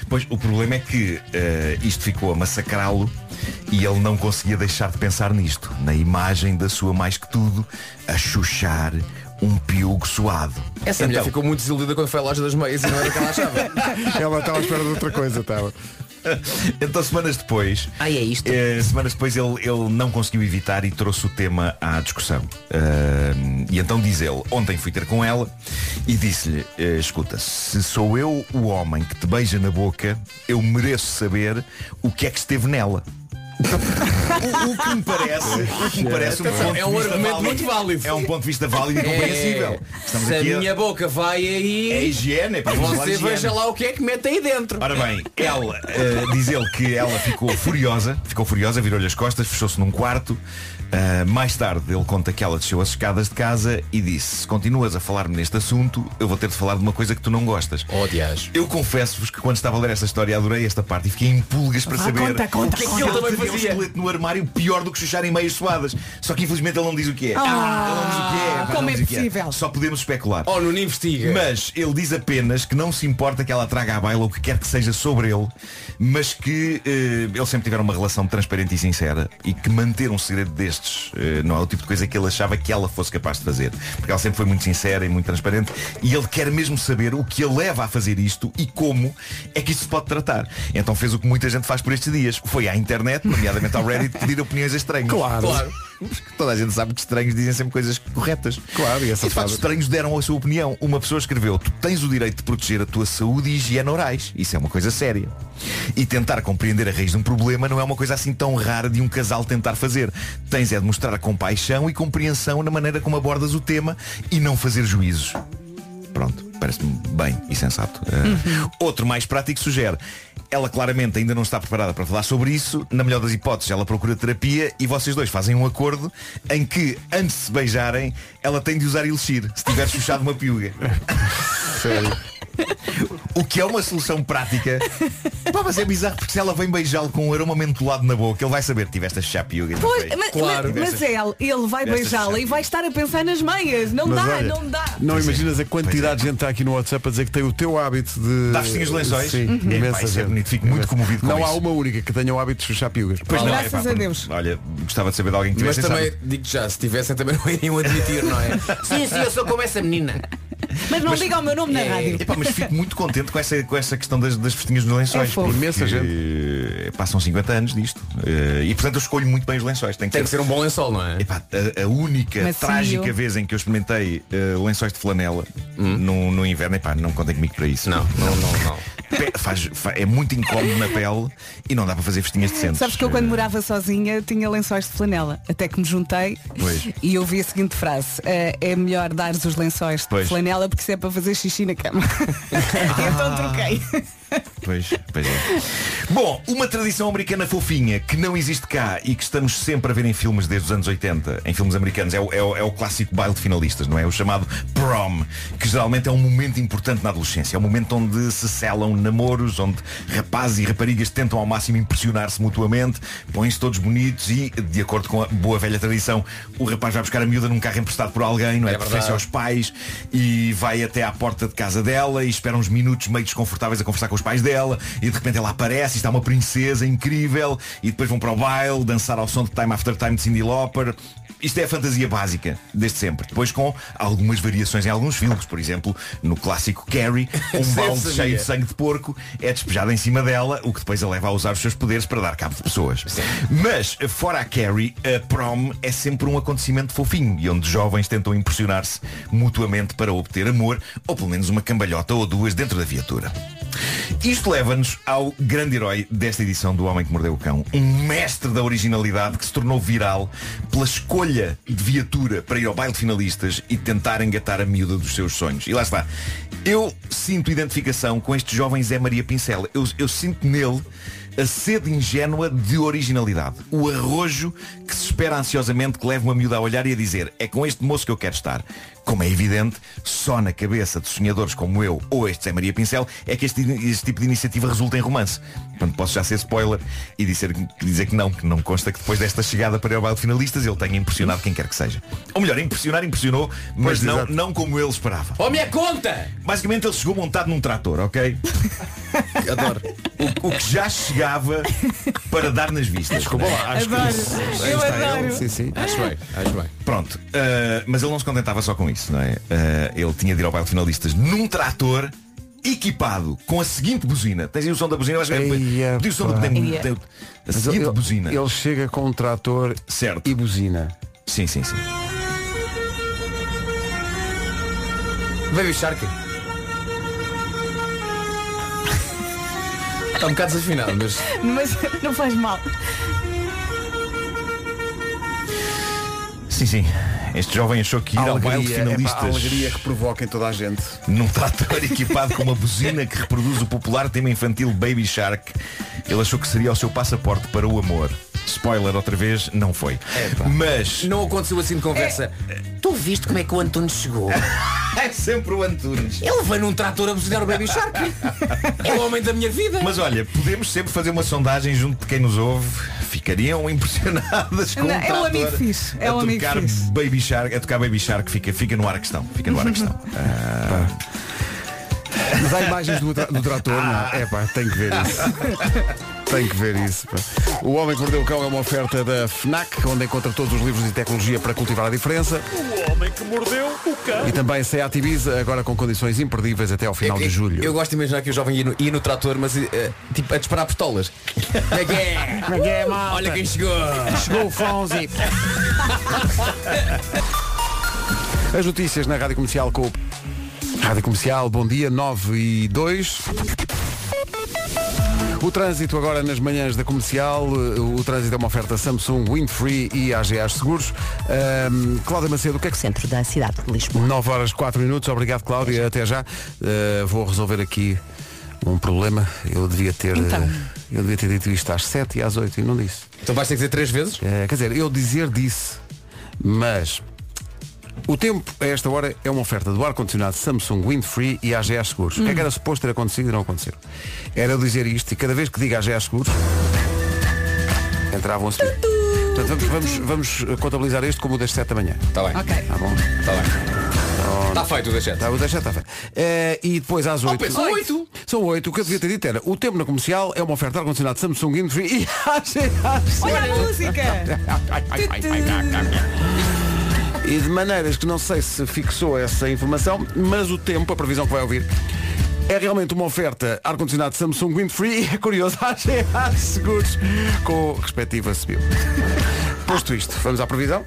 Pois o problema é que uh, isto ficou a massacrá-lo e ele não conseguia deixar de pensar nisto, na imagem da sua mais que tudo a chuchar um piugo suado. Essa então... mulher ficou muito desiludida quando foi à loja das meias e não era o que ela achava. Ela estava à espera de outra coisa, estava. Então semanas depois ah, é isto? Eh, Semanas depois ele, ele não conseguiu evitar e trouxe o tema à discussão. uh, E então diz ele, ontem fui ter com ela e disse-lhe, eh, escuta, se sou eu o homem que te beija na boca, eu mereço saber o que é que esteve nela. o, o que me parece, o que me parece um ponto é um argumento válido, muito válido. É um ponto de vista válido e compreensível. Estamos Se aqui a minha a... boca vai aí. É higiene, é para você veja lá o que é que mete aí dentro. Ora bem, ela uh, diz ele que ela ficou furiosa, ficou furiosa, virou-lhe as costas, fechou-se num quarto. Uh, mais tarde ele conta que ela desceu as escadas de casa e disse, se continuas a falar-me neste assunto, eu vou ter de falar de uma coisa que tu não gostas. Odias. Eu confesso-vos que quando estava a ler esta história adorei esta parte e fiquei em pulgas para ah, saber conta, conta, o que é que ele também fazia. Um esqueleto no armário pior do que chuchar em meias suadas. Só que infelizmente ele não diz o que é. Ah, ele não diz o que é. Pá, como é possível? É. Só podemos especular. Oh, não investiga. Mas ele diz apenas que não se importa que ela traga à baila o que quer que seja sobre ele, mas que uh, eles sempre tiveram uma relação transparente e sincera e que manter um segredo deste não é o tipo de coisa que ele achava que ela fosse capaz de fazer, porque ela sempre foi muito sincera e muito transparente, e ele quer mesmo saber o que a leva a fazer isto e como é que isto se pode tratar. Então fez o que muita gente faz por estes dias, foi à internet, nomeadamente ao Reddit, pedir opiniões a estranhos. Claro, claro. Toda a gente sabe que estranhos dizem sempre coisas corretas. Claro, e essa fase. Os estranhos deram a sua opinião. Uma pessoa escreveu, tu tens o direito de proteger a tua saúde e higiene orais. Isso é uma coisa séria. E tentar compreender a raiz de um problema não é uma coisa assim tão rara de um casal tentar fazer. Tens é de mostrar compaixão e compreensão na maneira como abordas o tema e não fazer juízos. Pronto, parece-me bem e sensato. Uh, outro mais prático sugere, ela claramente ainda não está preparada para falar sobre isso. Na melhor das hipóteses, ela procura terapia e vocês dois fazem um acordo em que, antes de se beijarem, ela tem de usar elixir, se tiver chuchado uma piuga. Sério? O que é uma solução prática Pá, mas é bizarro porque se ela vem beijá-lo com um aroma mentolado na boca, ele vai saber que tiveste a chapiuga. Mas, claro. mas, mas é, ele vai beijá-la e vai estar a pensar nas meias. Não mas dá, olha, não dá. Não pois imaginas é. a quantidade é. de gente está aqui no WhatsApp a dizer que tem o teu hábito de... Dás-te os lençóis? Sim, uhum. é, pá, isso é bonito, fico é. muito comovido com não isso. Há uma única que tenha o hábito de chapiugas. Pois não, graças é, pá, a Deus. Olha, gostava de saber de alguém que tivesse. Mas também, digo já, se tivessem também não iriam admitir, não é? Sim, sim, eu sou como essa menina. Mas não mas, diga o meu nome na é, rádio. Epá, mas fico muito contente com essa, com essa questão das, das festinhas dos lençóis. É imensa gente. Passam cinquenta anos disto. E portanto eu escolho muito bem os lençóis. Tem que, Tem ser... que ser um bom lençol, não é? Epá, a, a única mas trágica sim, eu... vez em que eu experimentei uh, lençóis de flanela hum. no, no inverno, epá, não contem comigo para isso. Não, não, não, não, não. Faz, faz, é muito incómodo na pele e não dá para fazer festinhas decentes. Sabes que eu quando morava sozinha tinha lençóis de flanela, até que me juntei pois. e ouvi a seguinte frase: uh, é melhor dares os lençóis de pois. flanela porque isso é para fazer xixi na cama. Ah. Então troquei. Pois, pois é. Bom, uma tradição americana fofinha que não existe cá e que estamos sempre a ver em filmes desde os anos oitenta, em filmes americanos, é o, é o, é o clássico baile de finalistas, não é? O chamado prom, que geralmente é um momento importante na adolescência. É um momento onde se selam namoros, onde rapazes e raparigas tentam ao máximo impressionar-se mutuamente, põem-se todos bonitos e, de acordo com a boa velha tradição, o rapaz vai buscar a miúda num carro emprestado por alguém, não é? Oferece aos pais e vai até à porta de casa dela e espera uns minutos meio desconfortáveis a conversar com os pais dela e de repente ela aparece e está uma princesa incrível e depois vão para o baile dançar ao som de Time After Time de Cyndi Lauper. Isto é a fantasia básica desde sempre, depois com algumas variações em alguns filmes, por exemplo no clássico Carrie, um balde cheio de sangue de porco é despejado em cima dela, o que depois a leva a usar os seus poderes para dar cabo de pessoas. Sim. Mas fora a Carrie, a prom é sempre um acontecimento fofinho e onde jovens tentam impressionar-se mutuamente para obter amor ou pelo menos uma cambalhota ou duas dentro da viatura. Isto leva-nos ao grande herói desta edição do Homem que Mordeu o Cão, um mestre da originalidade que se tornou viral pela escolha de viatura para ir ao baile de finalistas e tentar engatar a miúda dos seus sonhos. E lá está. Eu sinto identificação com este jovem Zé Maria Pincel. Eu, eu sinto nele a sede ingénua de originalidade, o arrojo que se espera ansiosamente que leve uma miúda a olhar e a dizer: é com este moço que eu quero estar. Como é evidente, só na cabeça de sonhadores como eu ou este Zé Maria Pincel é que este, este tipo de iniciativa resulta em romance. Portanto, posso já ser spoiler e dizer, dizer que não, que não consta que depois desta chegada para o baile de finalistas ele tenha impressionado quem quer que seja. Ou melhor, impressionar impressionou, mas não, não como ele esperava. Ó, minha conta! Basicamente ele chegou montado num trator, ok? Adoro. O, o que já chegava para dar nas vistas. Desculpa lá, acho adoro. que isso, eu adoro. Sim, sim. Acho bem, acho bem. Pronto, uh, mas ele não se contentava só com isso. Isso, não é? Uh, ele tinha de ir ao baile de finalistas num trator equipado com a seguinte buzina. Tens aí o som da buzina? Eia, o som do... A seguinte ele, buzina. Ele chega com um trator certo. e buzina. Sim, sim, sim. Baby Shark. Está um bocado desafinado, mas... mas não faz mal. Sim, sim. Este jovem achou que ir ao baile de finalistas... É a alegria que provoca em toda a gente. Num trator equipado com uma buzina que reproduz o popular tema infantil Baby Shark, ele achou que seria o seu passaporte para o amor. Spoiler outra vez, não foi. É, mas... Não aconteceu assim de conversa. É... Tu viste como é que o Antunes chegou? É sempre o Antunes. Ele veio num trator a buzinar o Baby Shark. É o homem da minha vida. Mas olha, podemos sempre fazer uma sondagem junto de quem nos ouve. Ficariam impressionadas com não, um é um amigo fixe. É a, um tocar amigo fixe. Baby Shark, a tocar Baby Shark fica, fica no ar a questão. Fica no ar a questão. Ah... Mas há imagens do, tra do trator, ah. não é? É pá, tem que ver isso. Tem que ver isso. O Homem que Mordeu o Cão é uma oferta da FNAC, onde encontra todos os livros de tecnologia para cultivar a diferença. O Homem que Mordeu o Cão. E também Seat Ibiza, agora com condições imperdíveis até ao final eu, de julho. Eu, eu gosto de imaginar que o jovem ia no, ia no trator, mas uh, tipo a disparar pistolas. Olha quem chegou. Chegou o Fonzi. As notícias na Rádio Comercial com o... Rádio Comercial, bom dia, nove e dois. O trânsito agora nas manhãs da Comercial. O trânsito é uma oferta Samsung Windfree e A G A Seguros. um, Cláudia Macedo, o que é que... Centro da cidade de Lisboa. Nove horas e quatro minutos, obrigado Cláudia, até já. uh, Vou resolver aqui um problema. Eu devia ter então. Eu devia ter dito isto às sete e às oito e não disse. Então vais ter que dizer três vezes? Uh, quer dizer, eu dizer disse, mas O tempo, a esta hora, é uma oferta do ar-condicionado Samsung Windfree e A G A Seguros. Hum. O que é que era suposto ter acontecido e não aconteceu? Era dizer isto e cada vez que diga A G A Seguros, entravam assim. Portanto, vamos, vamos, vamos contabilizar este como o das sete da manhã. Está bem. Ok. Está bom? Está bem. Está feito o das sete. Tá, o das sete está feito. Uh, e depois às oito. São oito. São oito. O que eu devia ter dito era, o tempo na comercial é uma oferta de ar-condicionado Samsung Windfree e A G A Seguros. Olha a música! E de maneiras que não sei se fixou essa informação, mas o tempo, a previsão que vai ouvir, é realmente uma oferta ar-condicionado Samsung Windfree e é curioso, A G A Seguros com o respectivo a subiu. Posto isto, vamos à previsão?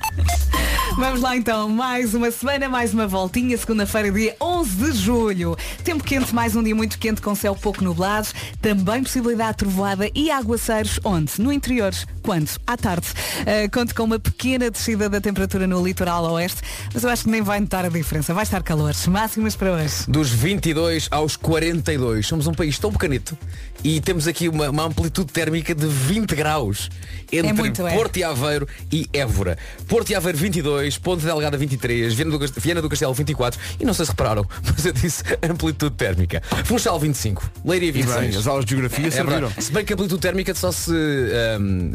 Vamos lá então, mais uma semana, mais uma voltinha, segunda-feira, dia onze de julho. Tempo quente, mais um dia muito quente com céu pouco nublado, também possibilidade de trovoada e aguaceiros, onde? No interior, quando? À tarde. Uh, conto com uma pequena descida da temperatura no litoral oeste, mas eu acho que nem vai notar a diferença, vai estar calor. Máximas para hoje. Dos vinte e dois aos quarenta e dois, somos um país tão pequenito e temos aqui uma, uma amplitude térmica de vinte graus entre é muito, é. Porto e Aveiro e Évora. Porto e Aveiro vinte e dois, Ponta Delgada vinte e três, Viana do, Viana do Castelo vinte e quatro, e não sei se repararam, mas eu disse amplitude térmica. Funchal vinte e cinco, Leiria vinte e seis. Bem, as aulas de geografia se viram. Se bem que a amplitude térmica só se um,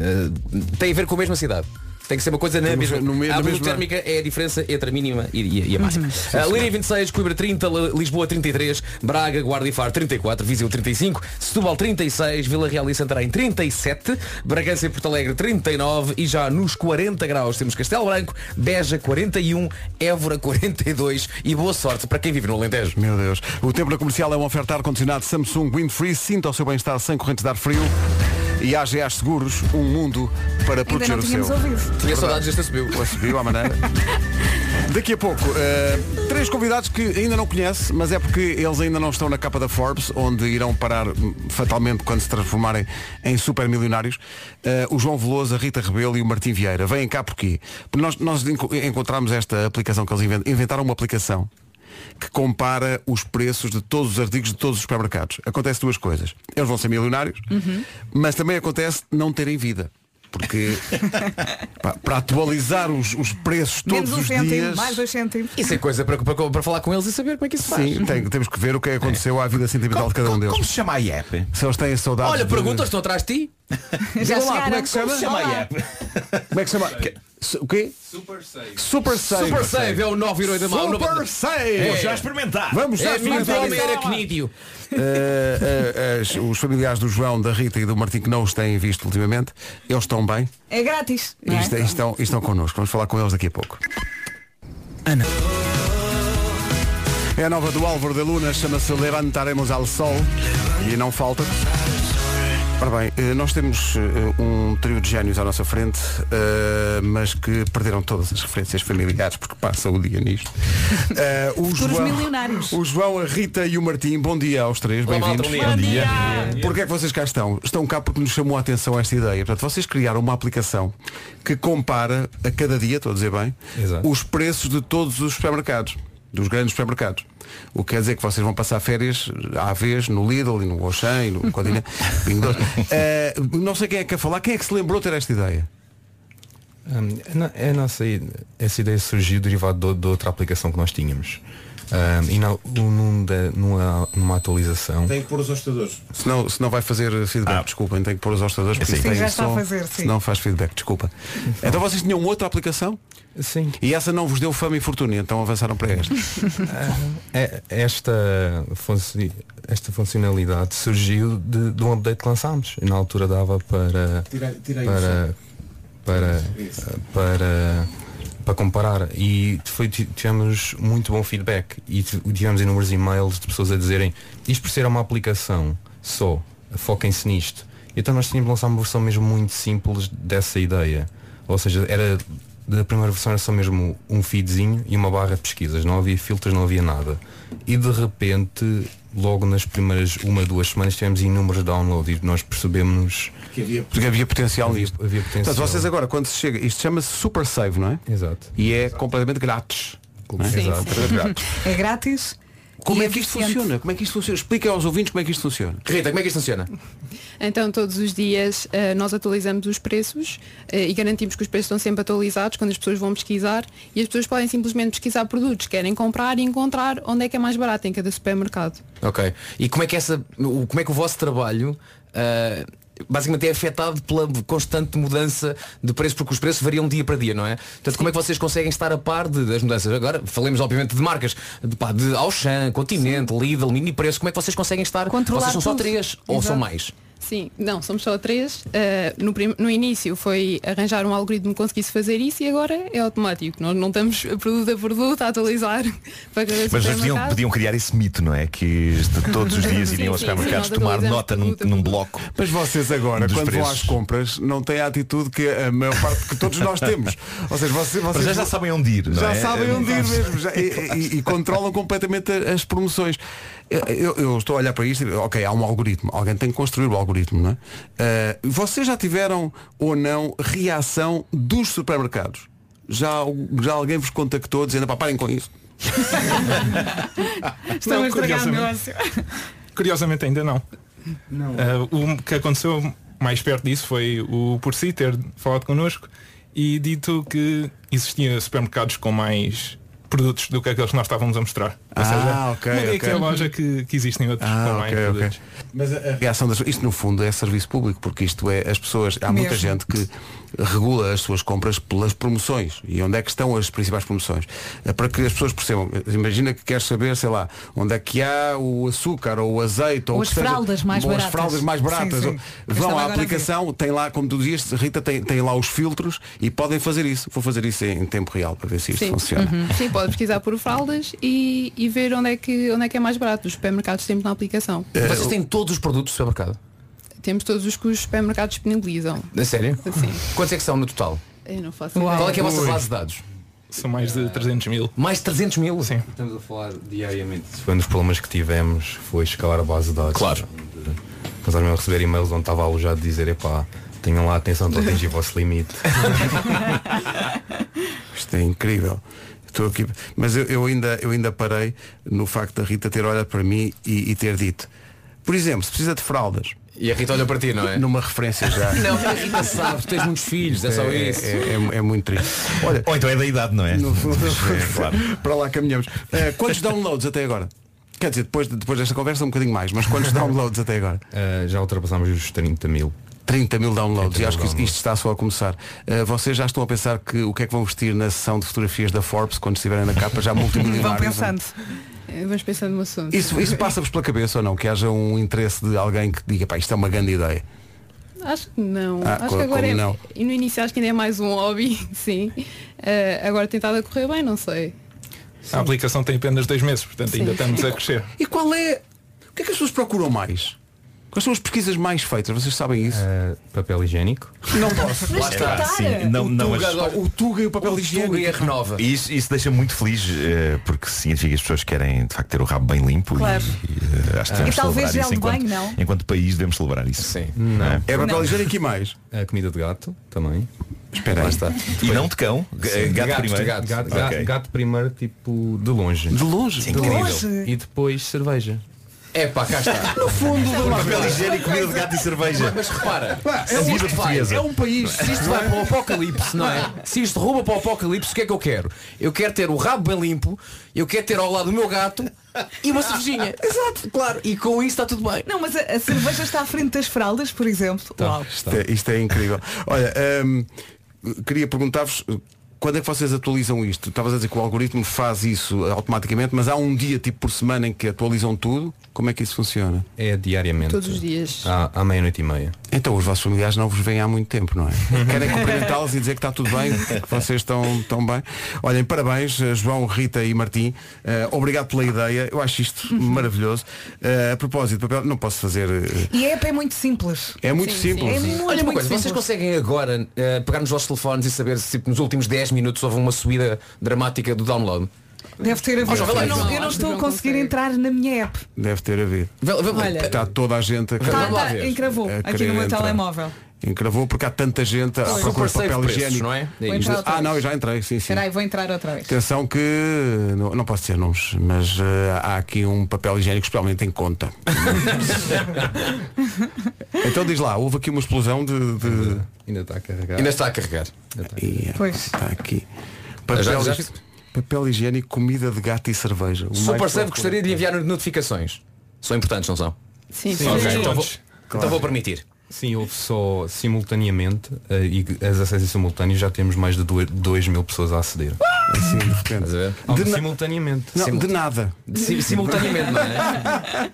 uh, tem a ver com a mesma cidade. Tem que ser uma coisa na mesma. No mesmo, a amplitude térmica é a diferença entre a mínima e, e a máxima. Uh, Leiria vinte e seis, Coimbra trinta, Lisboa trinta e três, Braga, Guarda e Faro trinta e quatro, Viseu trinta e cinco, Setúbal trinta e seis, Vila Real e Santarém trinta e sete, Bragança e Portalegre trinta e nove, e já nos quarenta graus temos Castelo Branco, Beja quarenta e um, Évora quarenta e dois, e boa sorte para quem vive no Alentejo. Meu Deus. O tempo da comercial é uma oferta ar-condicionado Samsung Windfree. Sinta o seu bem-estar sem correntes de ar frio. E a AGA Seguros, um mundo para proteger o seu. Tinha saudades, este subiu. Subiu à maneira. Daqui a pouco, uh, três convidados que ainda não conhece, mas é porque eles ainda não estão na capa da Forbes, onde irão parar fatalmente quando se transformarem em super milionários. Uh, o João Veloso, a Rita Rebelo e o Martim Vieira. Vêm cá porquê? Porque nós, nós encontramos esta aplicação que eles inventaram. Inventaram uma aplicação que compara os preços de todos os artigos de todos os supermercados. Acontece duas coisas. Eles vão ser milionários, uhum. Mas também acontece não terem vida. Porque pá, para atualizar os, os preços todos menos um os cêntimo, dias mais dois cêntimos. Isso é coisa para, para, para falar com eles e saber como é que isso faz. Sim, tem, temos que ver o que aconteceu é. à vida sentimental como, de cada um deles. Como se chama a I E P? Se eles têm saudades. Olha, de... perguntas, estou atrás de ti. Já lá, como é que se chama? Como, chama como é que se chama? O quê? Super Save. Super Save. Super Save é o nove e oito da mão. Super Save. É. Já experimentar. Vamos já é experimentar. Era uh, uh, uh, os familiares do João, da Rita e do Martim, que não os têm visto ultimamente, eles estão bem. É grátis. E é? Estão, estão connosco. Vamos falar com eles daqui a pouco. Ana. É a nova do Álvaro de Luna, chama-se Levantaremos ao Sol. E não falta. Ora bem, nós temos um trio de génios à nossa frente, mas que perderam todas as referências familiares porque passa o dia nisto. Os João, milionários. O João, a Rita e o Martim, bom dia aos três, bem-vindos. Bom dia. Bom dia. Porquê é que vocês cá estão? Estão cá porque nos chamou a atenção esta ideia. Portanto, vocês criaram uma aplicação que compara a cada dia, estou a dizer bem, exato, os preços de todos os supermercados, dos grandes supermercados. O que quer dizer que vocês vão passar férias à vez no Lidl e no Auchan e no Codina. uh, Não sei quem é que é falar. Quem é que se lembrou de ter esta ideia? Um, é a nossa, essa ideia surgiu derivada de outra aplicação que nós tínhamos. Um, e na, num de, numa, numa atualização tem que pôr os hostadores, senão, senão vai fazer feedback, ah. Desculpem, tem que pôr os hostadores porque sim, tem já está som, a fazer, sim. Senão faz feedback, desculpa. Então, então vocês tinham outra aplicação? Sim. E essa não vos deu fama e fortuna, então avançaram para esta. é, esta, funci, esta funcionalidade surgiu de, de um update que lançámos. Na altura dava para tira, tira para, para, para, para para comparar, e foi, tivemos muito bom feedback e tivemos inúmeros e-mails de pessoas a dizerem isto por ser uma aplicação só, foquem-se nisto. Então nós tínhamos lançado uma versão mesmo muito simples dessa ideia, ou seja, era, da primeira versão era só mesmo um feedzinho e uma barra de pesquisas, não havia filtros, não havia nada, e de repente logo nas primeiras uma, duas semanas tivemos inúmeros downloads e nós percebemos que havia, porque havia potencial nisto. Portanto, vocês agora, quando se chega, isto chama-se Super Save, não é? Exato. E é exato, completamente grátis. Sim, é? Sim. É grátis. Como é que isto funciona? Como é que isto funciona? Explica aos ouvintes como é que isto funciona. Rita, como é que isto funciona? Então, todos os dias uh, nós atualizamos os preços uh, e garantimos que os preços estão sempre atualizados quando as pessoas vão pesquisar, e as pessoas podem simplesmente pesquisar produtos, querem comprar e encontrar onde é que é mais barato em cada supermercado. Ok. E como é que, essa, como é que o vosso trabalho... Uh, basicamente é afetado pela constante mudança de preço, porque os preços variam dia para dia, não é? Portanto, como é que vocês conseguem estar a par de, das mudanças? Agora, falemos obviamente de marcas, de, pá, de Auchan, Continente, Lidl, Mini Preço. Como é que vocês conseguem estar? Controlar vocês são tudo. Só três. Exato. Ou são mais? Sim, não, somos só três. Uh, no, prim- no início foi arranjar um algoritmo que conseguisse fazer isso, e agora é automático. Nós não estamos produto a produto a atualizar para cada Mas eles podiam, podiam criar esse mito, não é? Que todos os dias sim, iriam aos supermercados tomar nota num, num bloco. Mas vocês agora, quando preços. vão às compras, não têm a atitude que a maior parte que todos nós temos. Ou seja, vocês, vocês já, já sabem onde ir, não Já é? sabem é, onde é, ir mesmo. Já, e, e, e controlam completamente as promoções. Eu, eu estou a olhar para isto e ok, há um algoritmo. Alguém tem que construir o algoritmo, não é? Uh, vocês já tiveram ou não reação dos supermercados? Já, já alguém vos contactou dizendo, pá, parem com isso? Estão a estragar o negócio. Curiosamente ainda não. não. Uh, o que aconteceu mais perto disso foi o Porci ter falado connosco e dito que existiam supermercados com mais... produtos do que aqueles que nós estávamos a mostrar. Ah, seja, ok. Não é okay. que é a loja que, que existem outros ah, também. Okay, okay. Mas a, a reação das... Isto no fundo é serviço público, porque isto é as pessoas... Há muita Mesmo. gente que regula as suas compras pelas promoções. E onde é que estão as principais promoções? É para que as pessoas percebam. Imagina que queres saber, sei lá, onde é que há o açúcar ou o azeite ou, ou as fraldas mais baratas. As fraldas mais baratas. Sim, sim. Vão à aplicação, tem lá, como tu dizias, Rita, tem, tem lá os filtros e podem fazer isso. Vou fazer isso em tempo real para ver se isto sim. funciona. Uhum. Sim, pode pesquisar por fraldas e, e ver onde é, que, onde é que é mais barato. Os supermercados sempre na aplicação. É, vocês têm todos os produtos do supermercado? Temos todos os que os supermercados disponibilizam. É sério? Sim. Quantos é que são no total? Eu não faço ideia. Qual é que é a vossa base de dados? São mais de trezentos mil. Mais de trezentos mil? Sim. Estamos a falar diariamente. Um dos problemas que tivemos foi escalar a base de dados. Claro. Começaram a receber e-mails onde estava alojado de dizer, epá, tenham lá atenção para atingir o vosso limite. Isto é incrível. Estou aqui, mas eu, eu, ainda, eu ainda parei no facto da Rita ter olhado para mim e, e ter dito, por exemplo, se precisa de fraldas. E a Rita olha para ti, não é? Numa referência já. Não, a Rita sabe, tens muitos filhos, é só isso. É, é, é, é muito triste. Olha, ou então é da idade, não é? No, no, é claro. Para lá caminhamos. Uh, quantos downloads até agora? Quer dizer, depois, depois desta conversa um bocadinho mais, mas quantos downloads até agora? Uh, já ultrapassámos os trinta mil. trinta mil downloads, e acho que isto está só a começar. Uh, vocês já estão a pensar que o que é que vão vestir na sessão de fotografias da Forbes quando estiverem na capa já multimilionários? Vão pensando. Vamos pensando no assunto. Isso, isso passa-vos pela cabeça ou não? Que haja um interesse de alguém que diga, pá, isto é uma grande ideia. Acho que não. Ah, acho que agora é, não? E no início acho que ainda é mais um hobby, sim. Uh, agora tentado a correr bem, não sei. Sim. A aplicação tem apenas dois meses, portanto sim. ainda estamos e, a crescer. E qual é. O que é que as pessoas procuram mais? Quais são as pesquisas mais feitas? Vocês sabem isso? Uh, papel higiênico? Não posso. Lá está. Ah, sim. Não, o, não, tuga, as... o Tuga e o papel o higiênico. E a renova. E isso, isso deixa muito feliz, uh, porque significa que as pessoas querem, de facto, ter o rabo bem limpo. Claro. E, uh, acho que devemos e talvez gel de banho, não? Enquanto país devemos celebrar isso. Sim. Não. É papel não. higiênico e mais? A comida de gato também. Espera aí. Está. E não de cão? Sim, gato, gato primeiro? Gato. Gato, gato, okay. gato primeiro, tipo, de longe. De longe? Sim, de longe. E depois cerveja. É pá, cá está. No fundo do papel higiênico, comida de gato e cerveja. Mas, mas repara, é, um isto, é um país. Se isto vai para o apocalipse, não é? Se isto rouba para o apocalipse, o que é que eu quero? Eu quero ter o rabo bem limpo. Eu quero ter ao lado o meu gato e uma cervejinha. Exato, claro. E com isso está tudo bem. Não, mas a, a cerveja está à frente das fraldas, por exemplo. Está, Uau. Está. Isto, é, isto é incrível. Olha, hum, queria perguntar-vos, quando é que vocês atualizam isto? Estavas a dizer que o algoritmo faz isso automaticamente, mas há um dia tipo por semana em que atualizam tudo? Como é que isso funciona? É diariamente. Todos os dias. À, à meia-noite e meia. Então os vossos familiares não vos veem há muito tempo, não é? Querem cumprimentá-los e dizer que está tudo bem, que vocês estão tão bem. Olhem, parabéns, João, Rita e Martim. Uh, obrigado pela ideia. Eu acho isto maravilhoso. Uh, a propósito, papel, não posso fazer... Uh... E a app é muito simples. É muito sim, simples. Sim. É muito, olha uma coisa, simples. Vocês conseguem agora uh, pegar nos vossos telefones e saber se tipo, nos últimos dez minutos houve uma subida dramática do download? Deve ter a ver. Eu não, eu não estou a conseguir entrar na minha app. Deve ter a ver. Olha, está toda a gente a, tá, tá, a, a, a querer entrar. Encravou aqui no meu telemóvel. Encravou porque há tanta gente à procura de papel higiênico, não é? Ah, não, eu já entrei, sim, sim. Espera aí, vou entrar outra vez. Atenção que não, não posso dizer nomes, mas uh, há aqui um papel higiênico especialmente em conta. Então diz lá, houve aqui uma explosão de... de... Ainda está a carregar. Ainda está a carregar. Está a... Yeah, pois. Está aqui. Papel... Já, já... papel higiênico, comida de gato e cerveja. O Super Save gostaria de enviar notificações. São importantes, não são? Sim, sim. Okay. Sim. Então, vou, claro. Então vou permitir. Sim, houve só simultaneamente, uh, e as acessas simultâneas já temos mais de dois mil pessoas a aceder. Assim, de repente. De na... Simultaneamente. Não, Simul... de nada. Sim, simultaneamente, não é?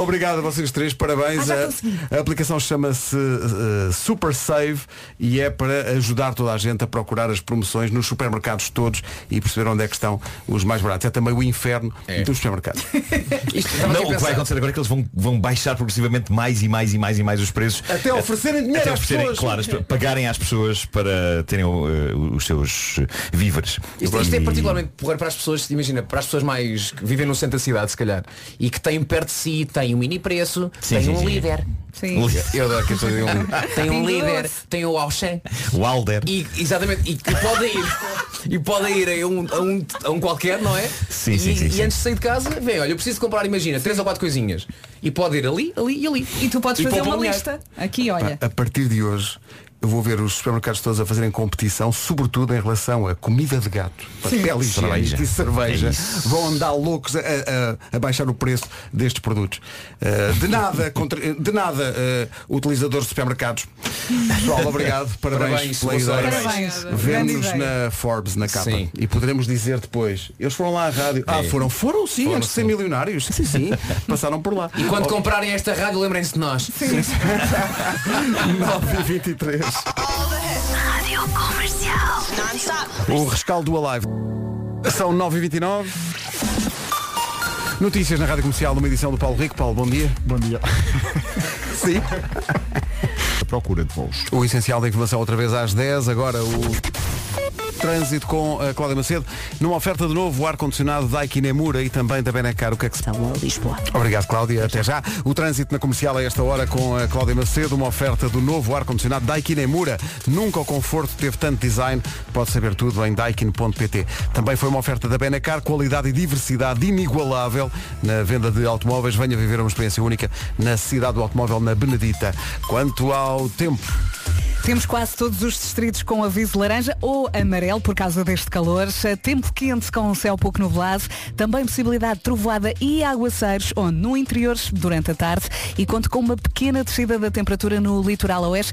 Obrigado a vocês três, parabéns. Ah, a, a aplicação chama-se uh, Super Save e é para ajudar toda a gente a procurar as promoções nos supermercados todos e perceber onde é que estão os mais baratos. É também o inferno é. dos supermercados. Isto, não, o que vai acontecer agora é que eles vão, vão baixar progressivamente mais e mais e mais e mais os preços. Até oferecerem dinheiro até às oferecerem, pessoas. Claro, as, pagarem às pessoas para terem uh, os seus víveres. Isto, isto é particularmente porreiro para as pessoas, imagina, para as pessoas mais que vivem no centro da cidade, se calhar, e que têm perto de si, tem um mini preço, sim, tem sim, um sim. líder. Sim. Eu adoro que eu estou a dizer um líder. Tem um líder, tem o Auchan. O Alder. E, exatamente, e que pode ir. E pode ir a um, a um, a um qualquer, não é? Sim, e, sim, sim, e sim. antes de sair de casa, vem, olha, eu preciso comprar, imagina, três ou quatro coisinhas. E pode ir ali, ali e ali. E tu podes e fazer uma lista. Aqui, olha. A partir de hoje eu vou ver os supermercados todos a fazerem competição, sobretudo em relação a comida de gato, papel higiênico e cerveja. É, vão andar loucos a, a, a baixar o preço destes produtos. Uh, de nada, contra, de nada uh, utilizadores de supermercados. Pessoal, obrigado. Parabéns, parabéns pela ideia. Parabéns. Vemos-nos na Forbes, na capa. Sim. E poderemos dizer depois, eles foram lá à rádio. Ah, foram, foram sim, foram, antes sim. de ser milionários. Sim, sim, passaram por lá. E quando oh. comprarem esta rádio, lembrem-se de nós. Sim. nove e vinte e três. Rádio Comercial. O rescaldo do Alive. São nove e vinte e nove. Notícias na Rádio Comercial, numa edição do Paulo Rico. Paulo, bom dia. Bom dia. Sim. A procura de voos. O essencial da informação outra vez às dez. Agora o... trânsito com a Cláudia Macedo, numa oferta de novo, o ar-condicionado Daikin Emura e também da Benecar, o que é que se... Lisboa. Obrigado, Cláudia, até já. O trânsito na Comercial a esta hora com a Cláudia Macedo, uma oferta do novo ar-condicionado Daikin Emura. Nunca o conforto teve tanto design, pode saber tudo em daikin ponto pt. Também foi uma oferta da Benecar, qualidade e diversidade inigualável na venda de automóveis. Venha viver uma experiência única na cidade do automóvel, na Benedita. Quanto ao tempo, temos quase todos os distritos com aviso laranja ou amarelo por causa deste calor. Tempo quente com o céu pouco nublado. Também possibilidade de trovoada e aguaceiros, onde no interior durante a tarde. E conto com uma pequena descida da temperatura no litoral oeste,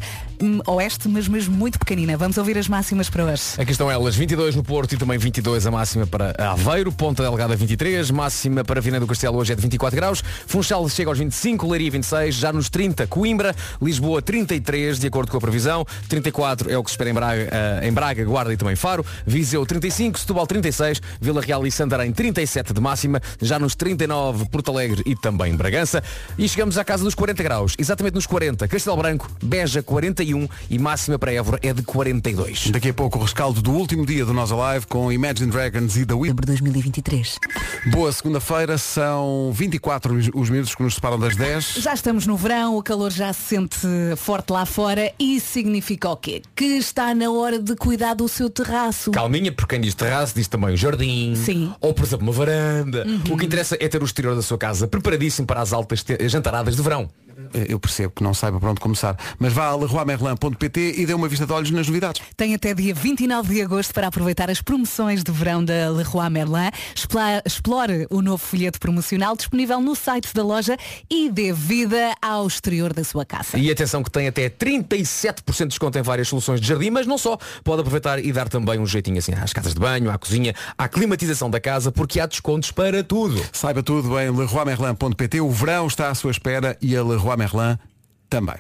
oeste, mas mesmo muito pequenina. Vamos ouvir as máximas para hoje. Aqui estão elas. vinte e dois no Porto e também vinte e dois a máxima para Aveiro. Ponta Delgada vinte e três. Máxima para Viana do Castelo hoje é de vinte e quatro graus. Funchal chega aos vinte e cinco. Leiria vinte e seis. Já nos trinta Coimbra. Lisboa trinta e três, de acordo com a previsão. trinta e quatro é o que se espera em Braga, em Braga, Guarda e também Faro. Viseu trinta e cinco, Setúbal trinta e seis, Vila Real e Santarém trinta e sete de máxima. Já nos trinta e nove, Portalegre e também Bragança. E chegamos à casa dos quarenta graus. Exatamente nos quarenta, Castelo Branco, Beja quarenta e um e máxima para Évora é de quarenta e dois. Daqui a pouco o rescaldo do último dia do Nós Alive com Imagine Dragons e The Weasel. dois mil e vinte e três. Boa segunda-feira, são vinte e quatro os minutos que nos separam das dez. Já estamos no verão, o calor já se sente forte lá fora e se significa o quê? Que está na hora de cuidar do seu terraço. Calminha, porque quem diz terraço diz também o jardim. Sim. Ou, por exemplo, uma varanda. Uhum. O que interessa é ter o exterior da sua casa preparadíssimo para as altas jantaradas de verão. Eu percebo que não saiba para onde começar, mas vá a leroy merlin ponto pt e dê uma vista de olhos nas novidades. Tem até dia vinte e nove de agosto para aproveitar as promoções de verão da Leroy Merlin. Explore o novo folheto promocional disponível no site da loja e dê vida ao exterior da sua casa. E atenção que tem até trinta e sete por cento de desconto em várias soluções de jardim, mas não só. Pode aproveitar e dar também um jeitinho assim às casas de banho, à cozinha, à climatização da casa, porque há descontos para tudo. Saiba tudo em leroy merlin ponto pt. O verão está à sua espera e a Leroy Rua Merlin também.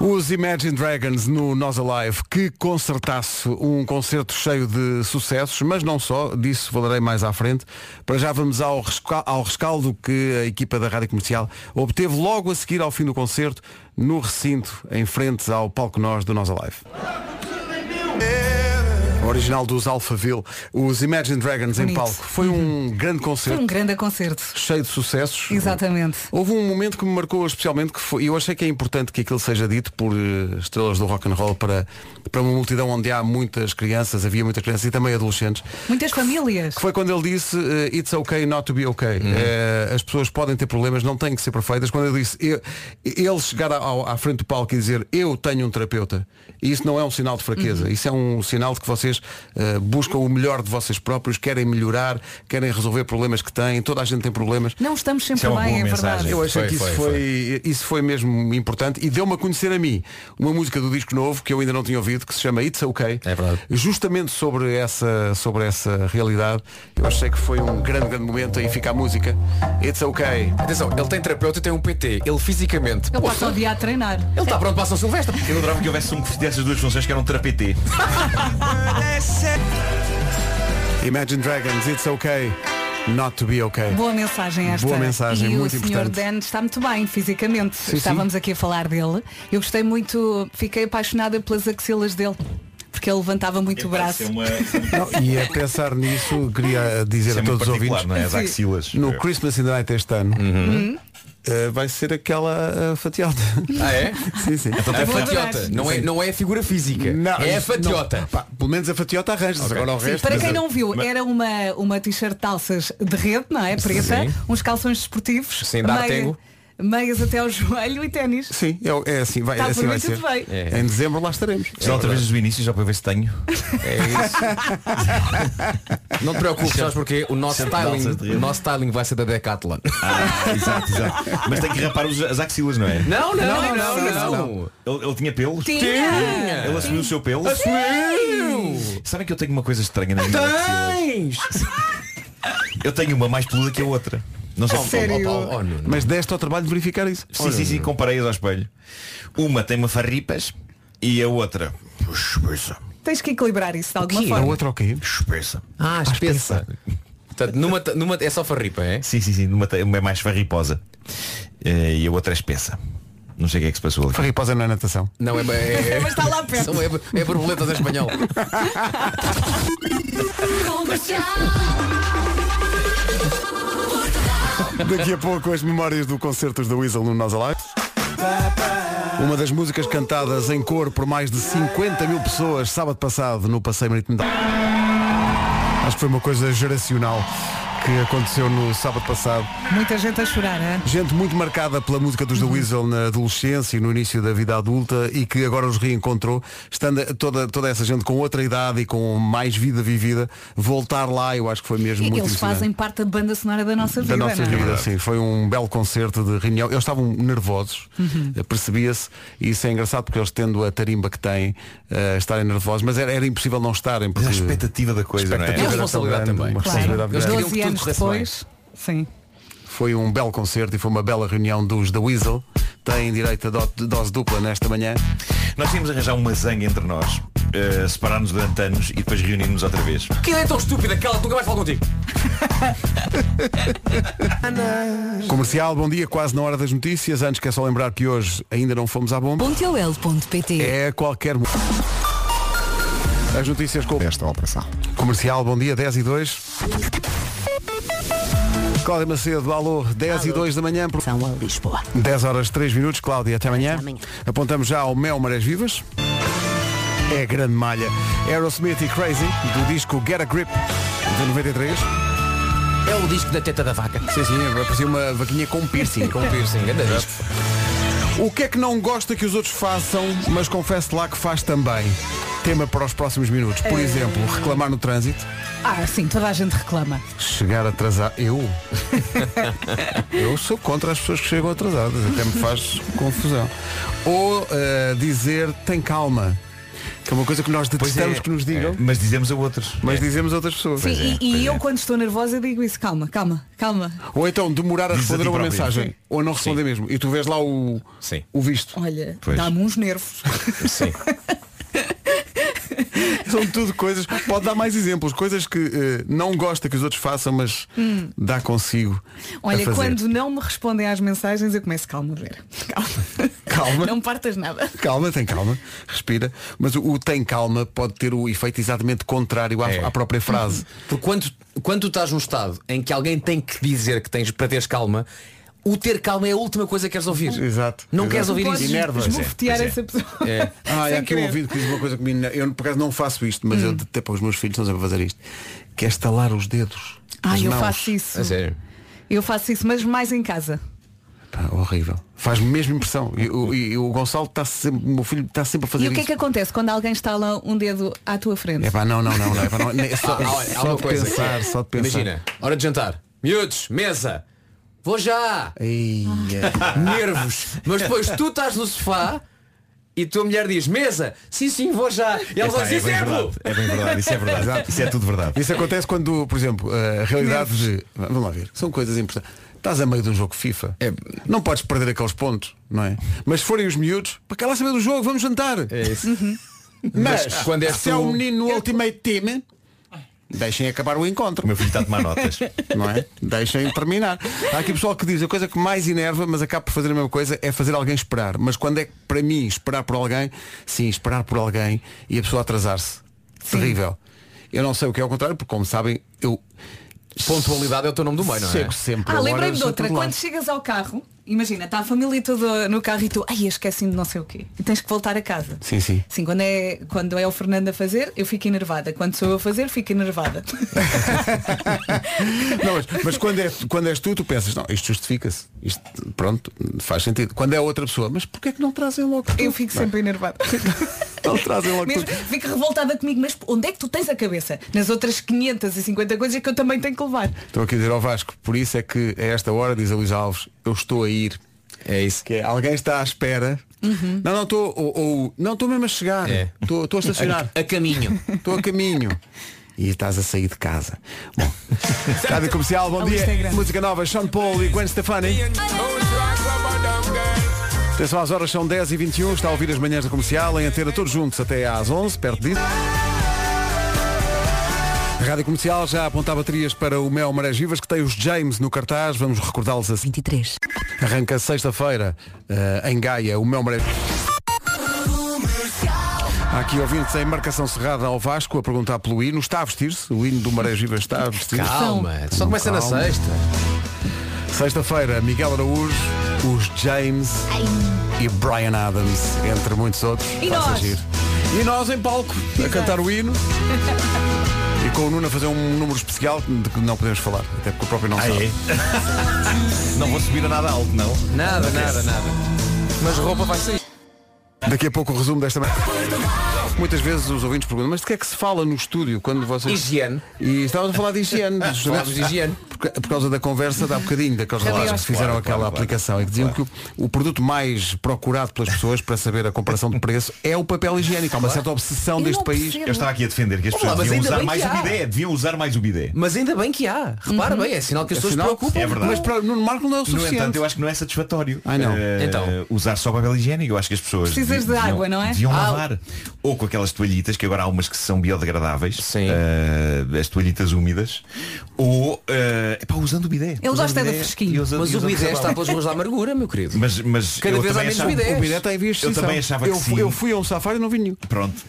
Os Imagine Dragons no Nós Alive, que concertaço, um concerto cheio de sucessos, mas não só, disso falarei mais à frente. Para já vamos ao rescaldo, ao rescaldo que a equipa da Rádio Comercial obteve logo a seguir ao fim do concerto, no recinto, em frente ao palco Nós do Nós Alive. original dos Alphaville, os Imagine Dragons bonito. Em palco. Foi um grande concerto. Foi um grande concerto. Cheio de sucessos. Exatamente. Houve um momento que me marcou especialmente, que foi, eu achei que é importante que aquilo seja dito por estrelas do rock and roll para, para uma multidão onde há muitas crianças, havia muitas crianças e também adolescentes. Muitas famílias. Foi quando ele disse it's okay not to be okay. Uhum. É, as pessoas podem ter problemas, não têm que ser perfeitas. Quando ele disse, eu, ele chegar ao, à frente do palco e dizer eu tenho um terapeuta, isso não é um sinal de fraqueza, uhum. Isso é um sinal de que vocês uh, buscam o melhor de vocês próprios, querem melhorar, querem resolver problemas que têm, toda a gente tem problemas. Não estamos sempre isso bem, é, é verdade. Eu achei foi, que isso foi, foi, foi. isso foi mesmo importante e deu-me a conhecer a mim uma música do disco novo que eu ainda não tinha ouvido, que se chama It's Okay. É verdade. Justamente sobre essa, sobre essa realidade, eu achei que foi um grande, grande momento. Aí fica a música It's Okay. Atenção, ele tem terapeuta e tem um P T. Ele fisicamente. Ele passa o dia a treinar. Ele está é. pronto para a São Silvestre. Eu adorava que houvesse um que fizesse as duas funções, que era um terapeuta. Imagine Dragons, It's Okay Not to be okay. Boa mensagem esta. Boa mensagem, e muito importante. E o senhor Dan está muito bem fisicamente. Sim, Estávamos sim. aqui a falar dele. Eu gostei muito, fiquei apaixonada pelas axilas dele, porque ele levantava muito é, o braço. Uma... Não, e a pensar nisso, queria dizer é a todos os ouvintes, não é? As axilas. No Christmas in the Night este ano. Uhum. Uhum. Uh, vai ser aquela uh, fatiota. Ah é? Sim, sim. Então, a fatiota não é, não é a figura física. Não, é a fatiota. Não, pá, pelo menos a fatiota arranja-se. Okay. Agora o resto. Sim, para quem não viu, mas... era uma, uma t-shirt de calças de rede, não é? Preta, sim. Uns calções desportivos. Sem dar tengo. Meias até ao joelho e ténis. Sim, é assim, vai, tá, assim vai ser é. Em dezembro lá estaremos é, outra vez do início, já para ver se tenho. É isso. Não te preocupes, sabes porque o nosso styling, o nosso styling vai ser da Decathlon. Ah, exato, exato. Mas tem que rapar os, as axilas, não é? Não, não, não, não, não, não, não. não. Ele, ele tinha pelos? Tinha. tinha Ele assumiu o seu pelo? Assumiu. Sabem que eu tenho uma coisa estranha na minha Tens. axilas. Eu tenho uma mais peluda que a outra. Não sei sério? Como, oh, oh, oh, não, não. Mas deste ao trabalho de verificar isso. Sim, oh, sim, sim, comparei-as ao espelho. Uma tem uma farripas e a outra espessa. Tens que equilibrar isso de alguma o forma. A outra o quê? Espessa. Ah, espessa. Portanto, numa, numa é só farripa, é? Sim, sim, sim, numa, uma é mais farriposa e a outra é espessa. Não sei o que é que se passou ali. Farriposa não é natação. Não, é, é, é mas está lá perto. É, é borboletas em espanhol. Daqui a pouco as memórias do concerto da Weasel no Nós Alive. Uma das músicas cantadas em cor por mais de cinquenta mil pessoas sábado passado no Passeio Marítimo. Acho que foi uma coisa geracional que aconteceu no sábado passado. Muita gente a chorar, é? Gente muito marcada pela música dos The Weasel na adolescência e no início da vida adulta e que agora os reencontrou, estando toda, toda essa gente com outra idade e com mais vida vivida, voltar lá, eu acho que foi mesmo e muito eles fazem parte da banda sonora da nossa vida. Da nossa vida, não é? Sim. Foi um belo concerto de reunião. Eles estavam nervosos, uhum. Percebia-se, e isso é engraçado porque eles tendo a tarimba que têm, uh, estarem nervosos, mas era, era impossível não estarem. Porque... Mas a expectativa da coisa, expectativa não é? É responsabilidade também. Claro. Depois, sim. Foi um belo concerto e foi uma bela reunião dos The Weasel. Têm direito a do, dose dupla nesta manhã. Nós tínhamos de arranjar uma zanga entre nós, uh, separar-nos durante anos e depois reunirmos outra vez. Que ideia é tão estúpida, aquela que nunca mais falo contigo. Comercial, bom dia, quase na hora das notícias. Antes, quer só lembrar que hoje ainda não fomos à bomba. ponto o l ponto p t É qualquer... As notícias com... Esta operação. Comercial, bom dia, dez e dois. Cláudia Macedo, alô, dez e dois da manhã. São a Lisboa. dez horas e três minutos, Cláudia, até amanhã. amanhã. Apontamos já ao Mel Marés Vivas. É grande malha. Aerosmith e Crazy, do disco Get a Grip, de noventa e três. É o disco da teta da vaca. Sim, sim, parecia uma vaquinha com piercing. Com piercing, grande disco. O que é que não gosta que os outros façam, mas confesso lá que faz também? Tema para os próximos minutos. Por é... exemplo, reclamar no trânsito. Ah, sim, toda a gente reclama. Chegar atrasado. Eu? Eu sou contra as pessoas que chegam atrasadas. Até me faz confusão. Ou uh, dizer, tem calma. Que é uma coisa que nós detestamos é, que nos digam. É, mas dizemos a outros. Mas é. dizemos a outras pessoas. Sim, é, e e eu é. quando estou nervosa digo isso, calma, calma, calma. Ou então demorar a Diz responder a uma próprio. mensagem. Sim. Ou não responder sim. mesmo. E tu vês lá o, o visto. Olha, pois. Dá-me uns nervos. Sim. São tudo coisas. Pode dar mais exemplos, coisas que uh, não gosta que os outros façam, mas hum. dá consigo. Olha, quando não me respondem às mensagens, eu começo calma a ver. Calma. Calma. Não partas nada. Calma, tem calma. Respira. Mas o, o tem calma pode ter o efeito exatamente contrário à, é. à própria frase. Uhum. Porque quando, quando tu estás num estado em que alguém tem que dizer que tens para teres calma, o ter calma é a última coisa que queres ouvir. Exato. Não exato. queres ouvir isso. Inerva. Esbofetear é, é. essa pessoa. É. Ah, é aquele ouvido que diz uma coisa que me... Eu por acaso não faço isto, mas hum. eu até para os meus filhos não sei fazer isto. Que é estalar os dedos. Ah, eu mãos. faço isso. A sério? Eu faço isso, mas mais em casa. Pá, horrível. Faz-me mesmo impressão. E o Gonçalo está sempre, o meu filho está sempre a fazer isso. E o que é que acontece quando alguém estala um dedo à tua frente? É pá, não, não, não. não, é pá, não é só, ah, só, só de pensar, é. só de pensar. Imagina, hora de jantar. Miúdos, mesa. Vou já! Ai, nervos! Mas depois tu estás no sofá e tua mulher diz, mesa! Sim, sim, vou já! E ela diz, isso é verdade! É bem verdade, isso é verdade. Exato. Isso é tudo verdade. Isso acontece quando, por exemplo, a realidade de... Vamos lá ver, são coisas importantes. Estás a meio de um jogo FIFA. É... Não podes perder aqueles pontos, não é? Mas se forem os miúdos, para cá lá saber do jogo, vamos jantar! É isso. Uhum. Mas, Mas quando é se tu... é um menino no Eu... Ultimate Team... Deixem acabar o encontro. O meu filho está a tomar notas. Não é? Deixem terminar. Há aqui pessoal que diz, a coisa que mais enerva, mas acabo por fazer a mesma coisa, é fazer alguém esperar. Mas quando é que, para mim, esperar por alguém, sim, esperar por alguém e a pessoa atrasar-se. Terrível. Eu não sei o que é ao contrário, porque como sabem, eu... Pontualidade é o teu nome do meio, não é? Chego sempre. Ah, lembrei-me de outra. Quando chegas ao carro, imagina, está a família toda no carro e tu, ai, esqueci-me de não sei o quê. E tens que voltar a casa. Sim, sim. Sim, quando é, quando é o Fernando a fazer, eu fico enervada. Quando sou eu a fazer, fico enervada. Não, mas mas quando, é, quando és tu, tu pensas, não, isto justifica-se. Isto, pronto, faz sentido. Quando é outra pessoa, mas porquê é que não trazem logo tudo? Eu fico sempre não. enervada. Não trazem logo mesmo, tudo. Fico revoltada comigo, mas onde é que tu tens a cabeça? Nas outras quinhentas e cinquenta coisas que eu também tenho que levar. Estou aqui a dizer ao Vasco, por isso é que a esta hora, diz a Luís Alves, eu estou a ir. É isso. Que é, alguém está à espera. Uhum. Não, não estou. Ou, ou não estou mesmo a chegar. Estou é. a estacionar. A, a caminho. Estou a caminho. E estás a sair de casa. Bom. Rádio Comercial, bom dia. Música nova, Sean Paul e Gwen Stefani. Atenção, às horas são dez e vinte e um. Está a ouvir as manhãs da Comercial em antena todos juntos até às onze, perto disso. A Rádio Comercial já aponta baterias para o Mel Marés Vivas, que tem os James no cartaz. Vamos recordá-los assim. vinte e três. Arranca sexta-feira uh, em Gaia o Mel Marés Vivas. Há aqui ouvintes em marcação cerrada ao Vasco a perguntar pelo hino. Está a vestir-se? O hino do Marés Vivas está a vestir-se? Calma, só Não, começa calma. na sexta. Sexta-feira, Miguel Araújo, os James Ai. e Brian Adams, entre muitos outros. E nós? E nós em palco, Exato. a cantar o hino. E com o Nuno a fazer um número especial de que não podemos falar, até porque o próprio não sabe. Não vou subir a nada alto, não? Nada, okay. nada, nada. Mas roupa vai sair. Daqui a pouco o resumo desta manhã. Muitas vezes os ouvintes perguntam, mas de que é que se fala no estúdio quando vocês... Higiene. E estávamos a falar de higiene. Falávamos de higiene. Por, por causa da conversa de há bocadinho, daqueles relatos que fizeram claro, aquela claro, aplicação claro, e diziam claro. que o, o produto mais procurado pelas pessoas para saber a comparação de preço é o papel higiênico. Há uma certa obsessão eu deste país. Eu estava aqui a defender que as pessoas Olá, deviam usar mais o bidé. Deviam usar mais o bidé. Mas ainda bem que há. Repara uhum. bem, é sinal que as é pessoas se preocupam. É verdade. Mas para o Nuno Marco não é o suficiente. No entanto, eu acho que não é satisfatório ah, não. Uh, então. usar só papel higiênico. Eu acho que as pessoas... Precisas de água, não é? Deviam lavar. Ou com aquelas toalhitas, que agora há umas que são biodegradáveis, uh, as toalhitas úmidas, ou uh, epá, usando o bidé. Ele gosta da fresquinha. Mas o bidé está pelas ruas da amargura, meu querido. Mas, mas cada vez há menos bidé. O bidé está em via de extinção. Eu também achava eu, que sim. Eu fui a um safari e não vi nenhum. Pronto.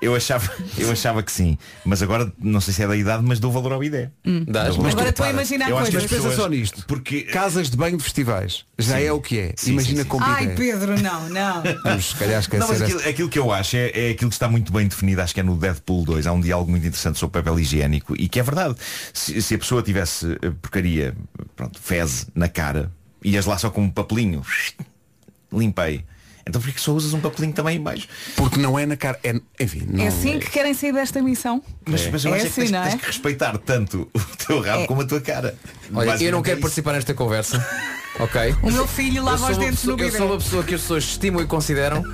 Eu achava, eu achava que sim. Mas agora, não sei se é da idade, mas dou valor ao bidé. Hum. Mas mas agora estou a imaginar coisas. Mas pensa só nisto. Porque... Casas de banho de festivais. Já sim. é o que é. Sim, Imagina sim, sim. com bidé. Ai, Pedro, não, não. Vamos, se calhar, esquecer. Não, mas aquilo, aquilo que eu acho é, é aquilo que está muito bem definido. Acho que é no Deadpool dois. Há um diálogo muito interessante sobre papel higiênico. E que é verdade. Se, se a pessoa tivesse porcaria, pronto, fez na cara, ias lá só com um papelinho. Limpei. Então por que só usas um papelinho também em baixo? Porque não é na cara. É, enfim, não... é assim que querem sair desta missão. Mas, mas eu é acho assim, que, tens, não é? tens que respeitar tanto o teu rabo é. como a tua cara. Olha, eu não quero é participar nesta conversa. Ok? O meu filho lava os dentes no bidé. Eu sou uma pessoa que as pessoas estimam e consideram.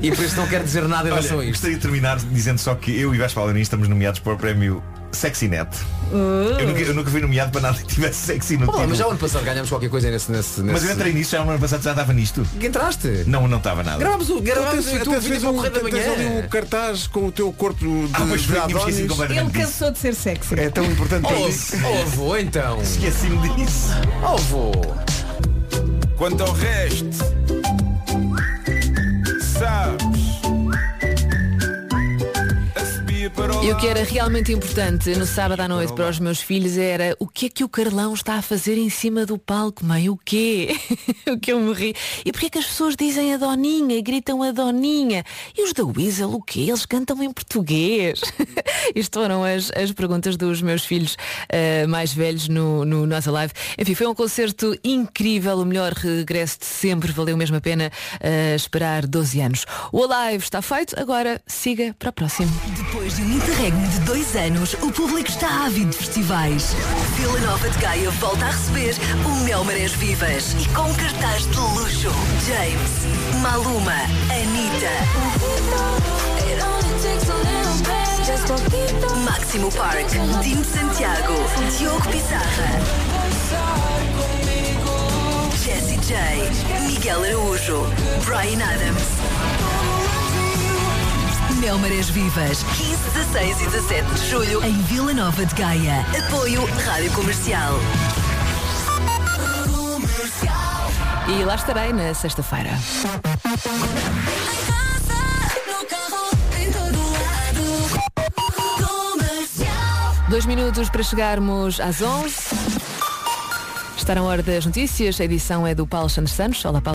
E por isso não quero dizer nada em relação a isto. Gostaria de terminar dizendo só que eu e Vasco Palharim estamos nomeados para o prémio Sexynet. Uh. Eu, nunca, eu nunca fui nomeado para nada que tivesse sexy no oh, título. Mas já o ano passado ganhámos qualquer coisa nesse, nesse, nesse... Mas eu entrei nisso, já o ano passado já estava nisto. Entraste? Não, não estava nada. Gravámos o gravámos o teu vídeo para correr da manhã. Tens ali o cartaz com o teu corpo de... Ah, pois foi, tínhamos esquecido completamente disso. Ele cansou de ser sexy. É tão importante para mim. Oh, vou então. Esqueci-me disso. Oh, vou. Quanto ao resto, sabes? E o que era realmente importante no sábado à noite para os meus filhos era o que é que o Carlão está a fazer em cima do palco, mãe? O quê? O que eu me ri. E porquê é que as pessoas dizem a Doninha e gritam a Doninha? E os The Weasel, o quê? Eles cantam em português. Isto foram as, as perguntas dos meus filhos uh, mais velhos no, no nossa live. Enfim, foi um concerto incrível, o melhor regresso de sempre. Valeu mesmo a pena uh, esperar doze anos. O Alive está feito, agora siga para o próximo. Depois de um interregno de dois anos, o público está ávido de festivais. Vila Nova de Gaia volta a receber o Mel Marés Vivas e com cartaz de luxo. James, Maluma, Anitta, Máximo Park, Dino Santiago, Diogo Pissarra, Jessie J, Miguel Araújo, Brian Adams. Mel Marés Vivas, quinze, dezasseis e dezassete de julho, em Vila Nova de Gaia. Apoio Rádio Comercial. E lá estarei na sexta-feira. Dois minutos para chegarmos às onze. Está na hora das notícias. A edição é do Paulo Santos Santos. Olá, Paulo.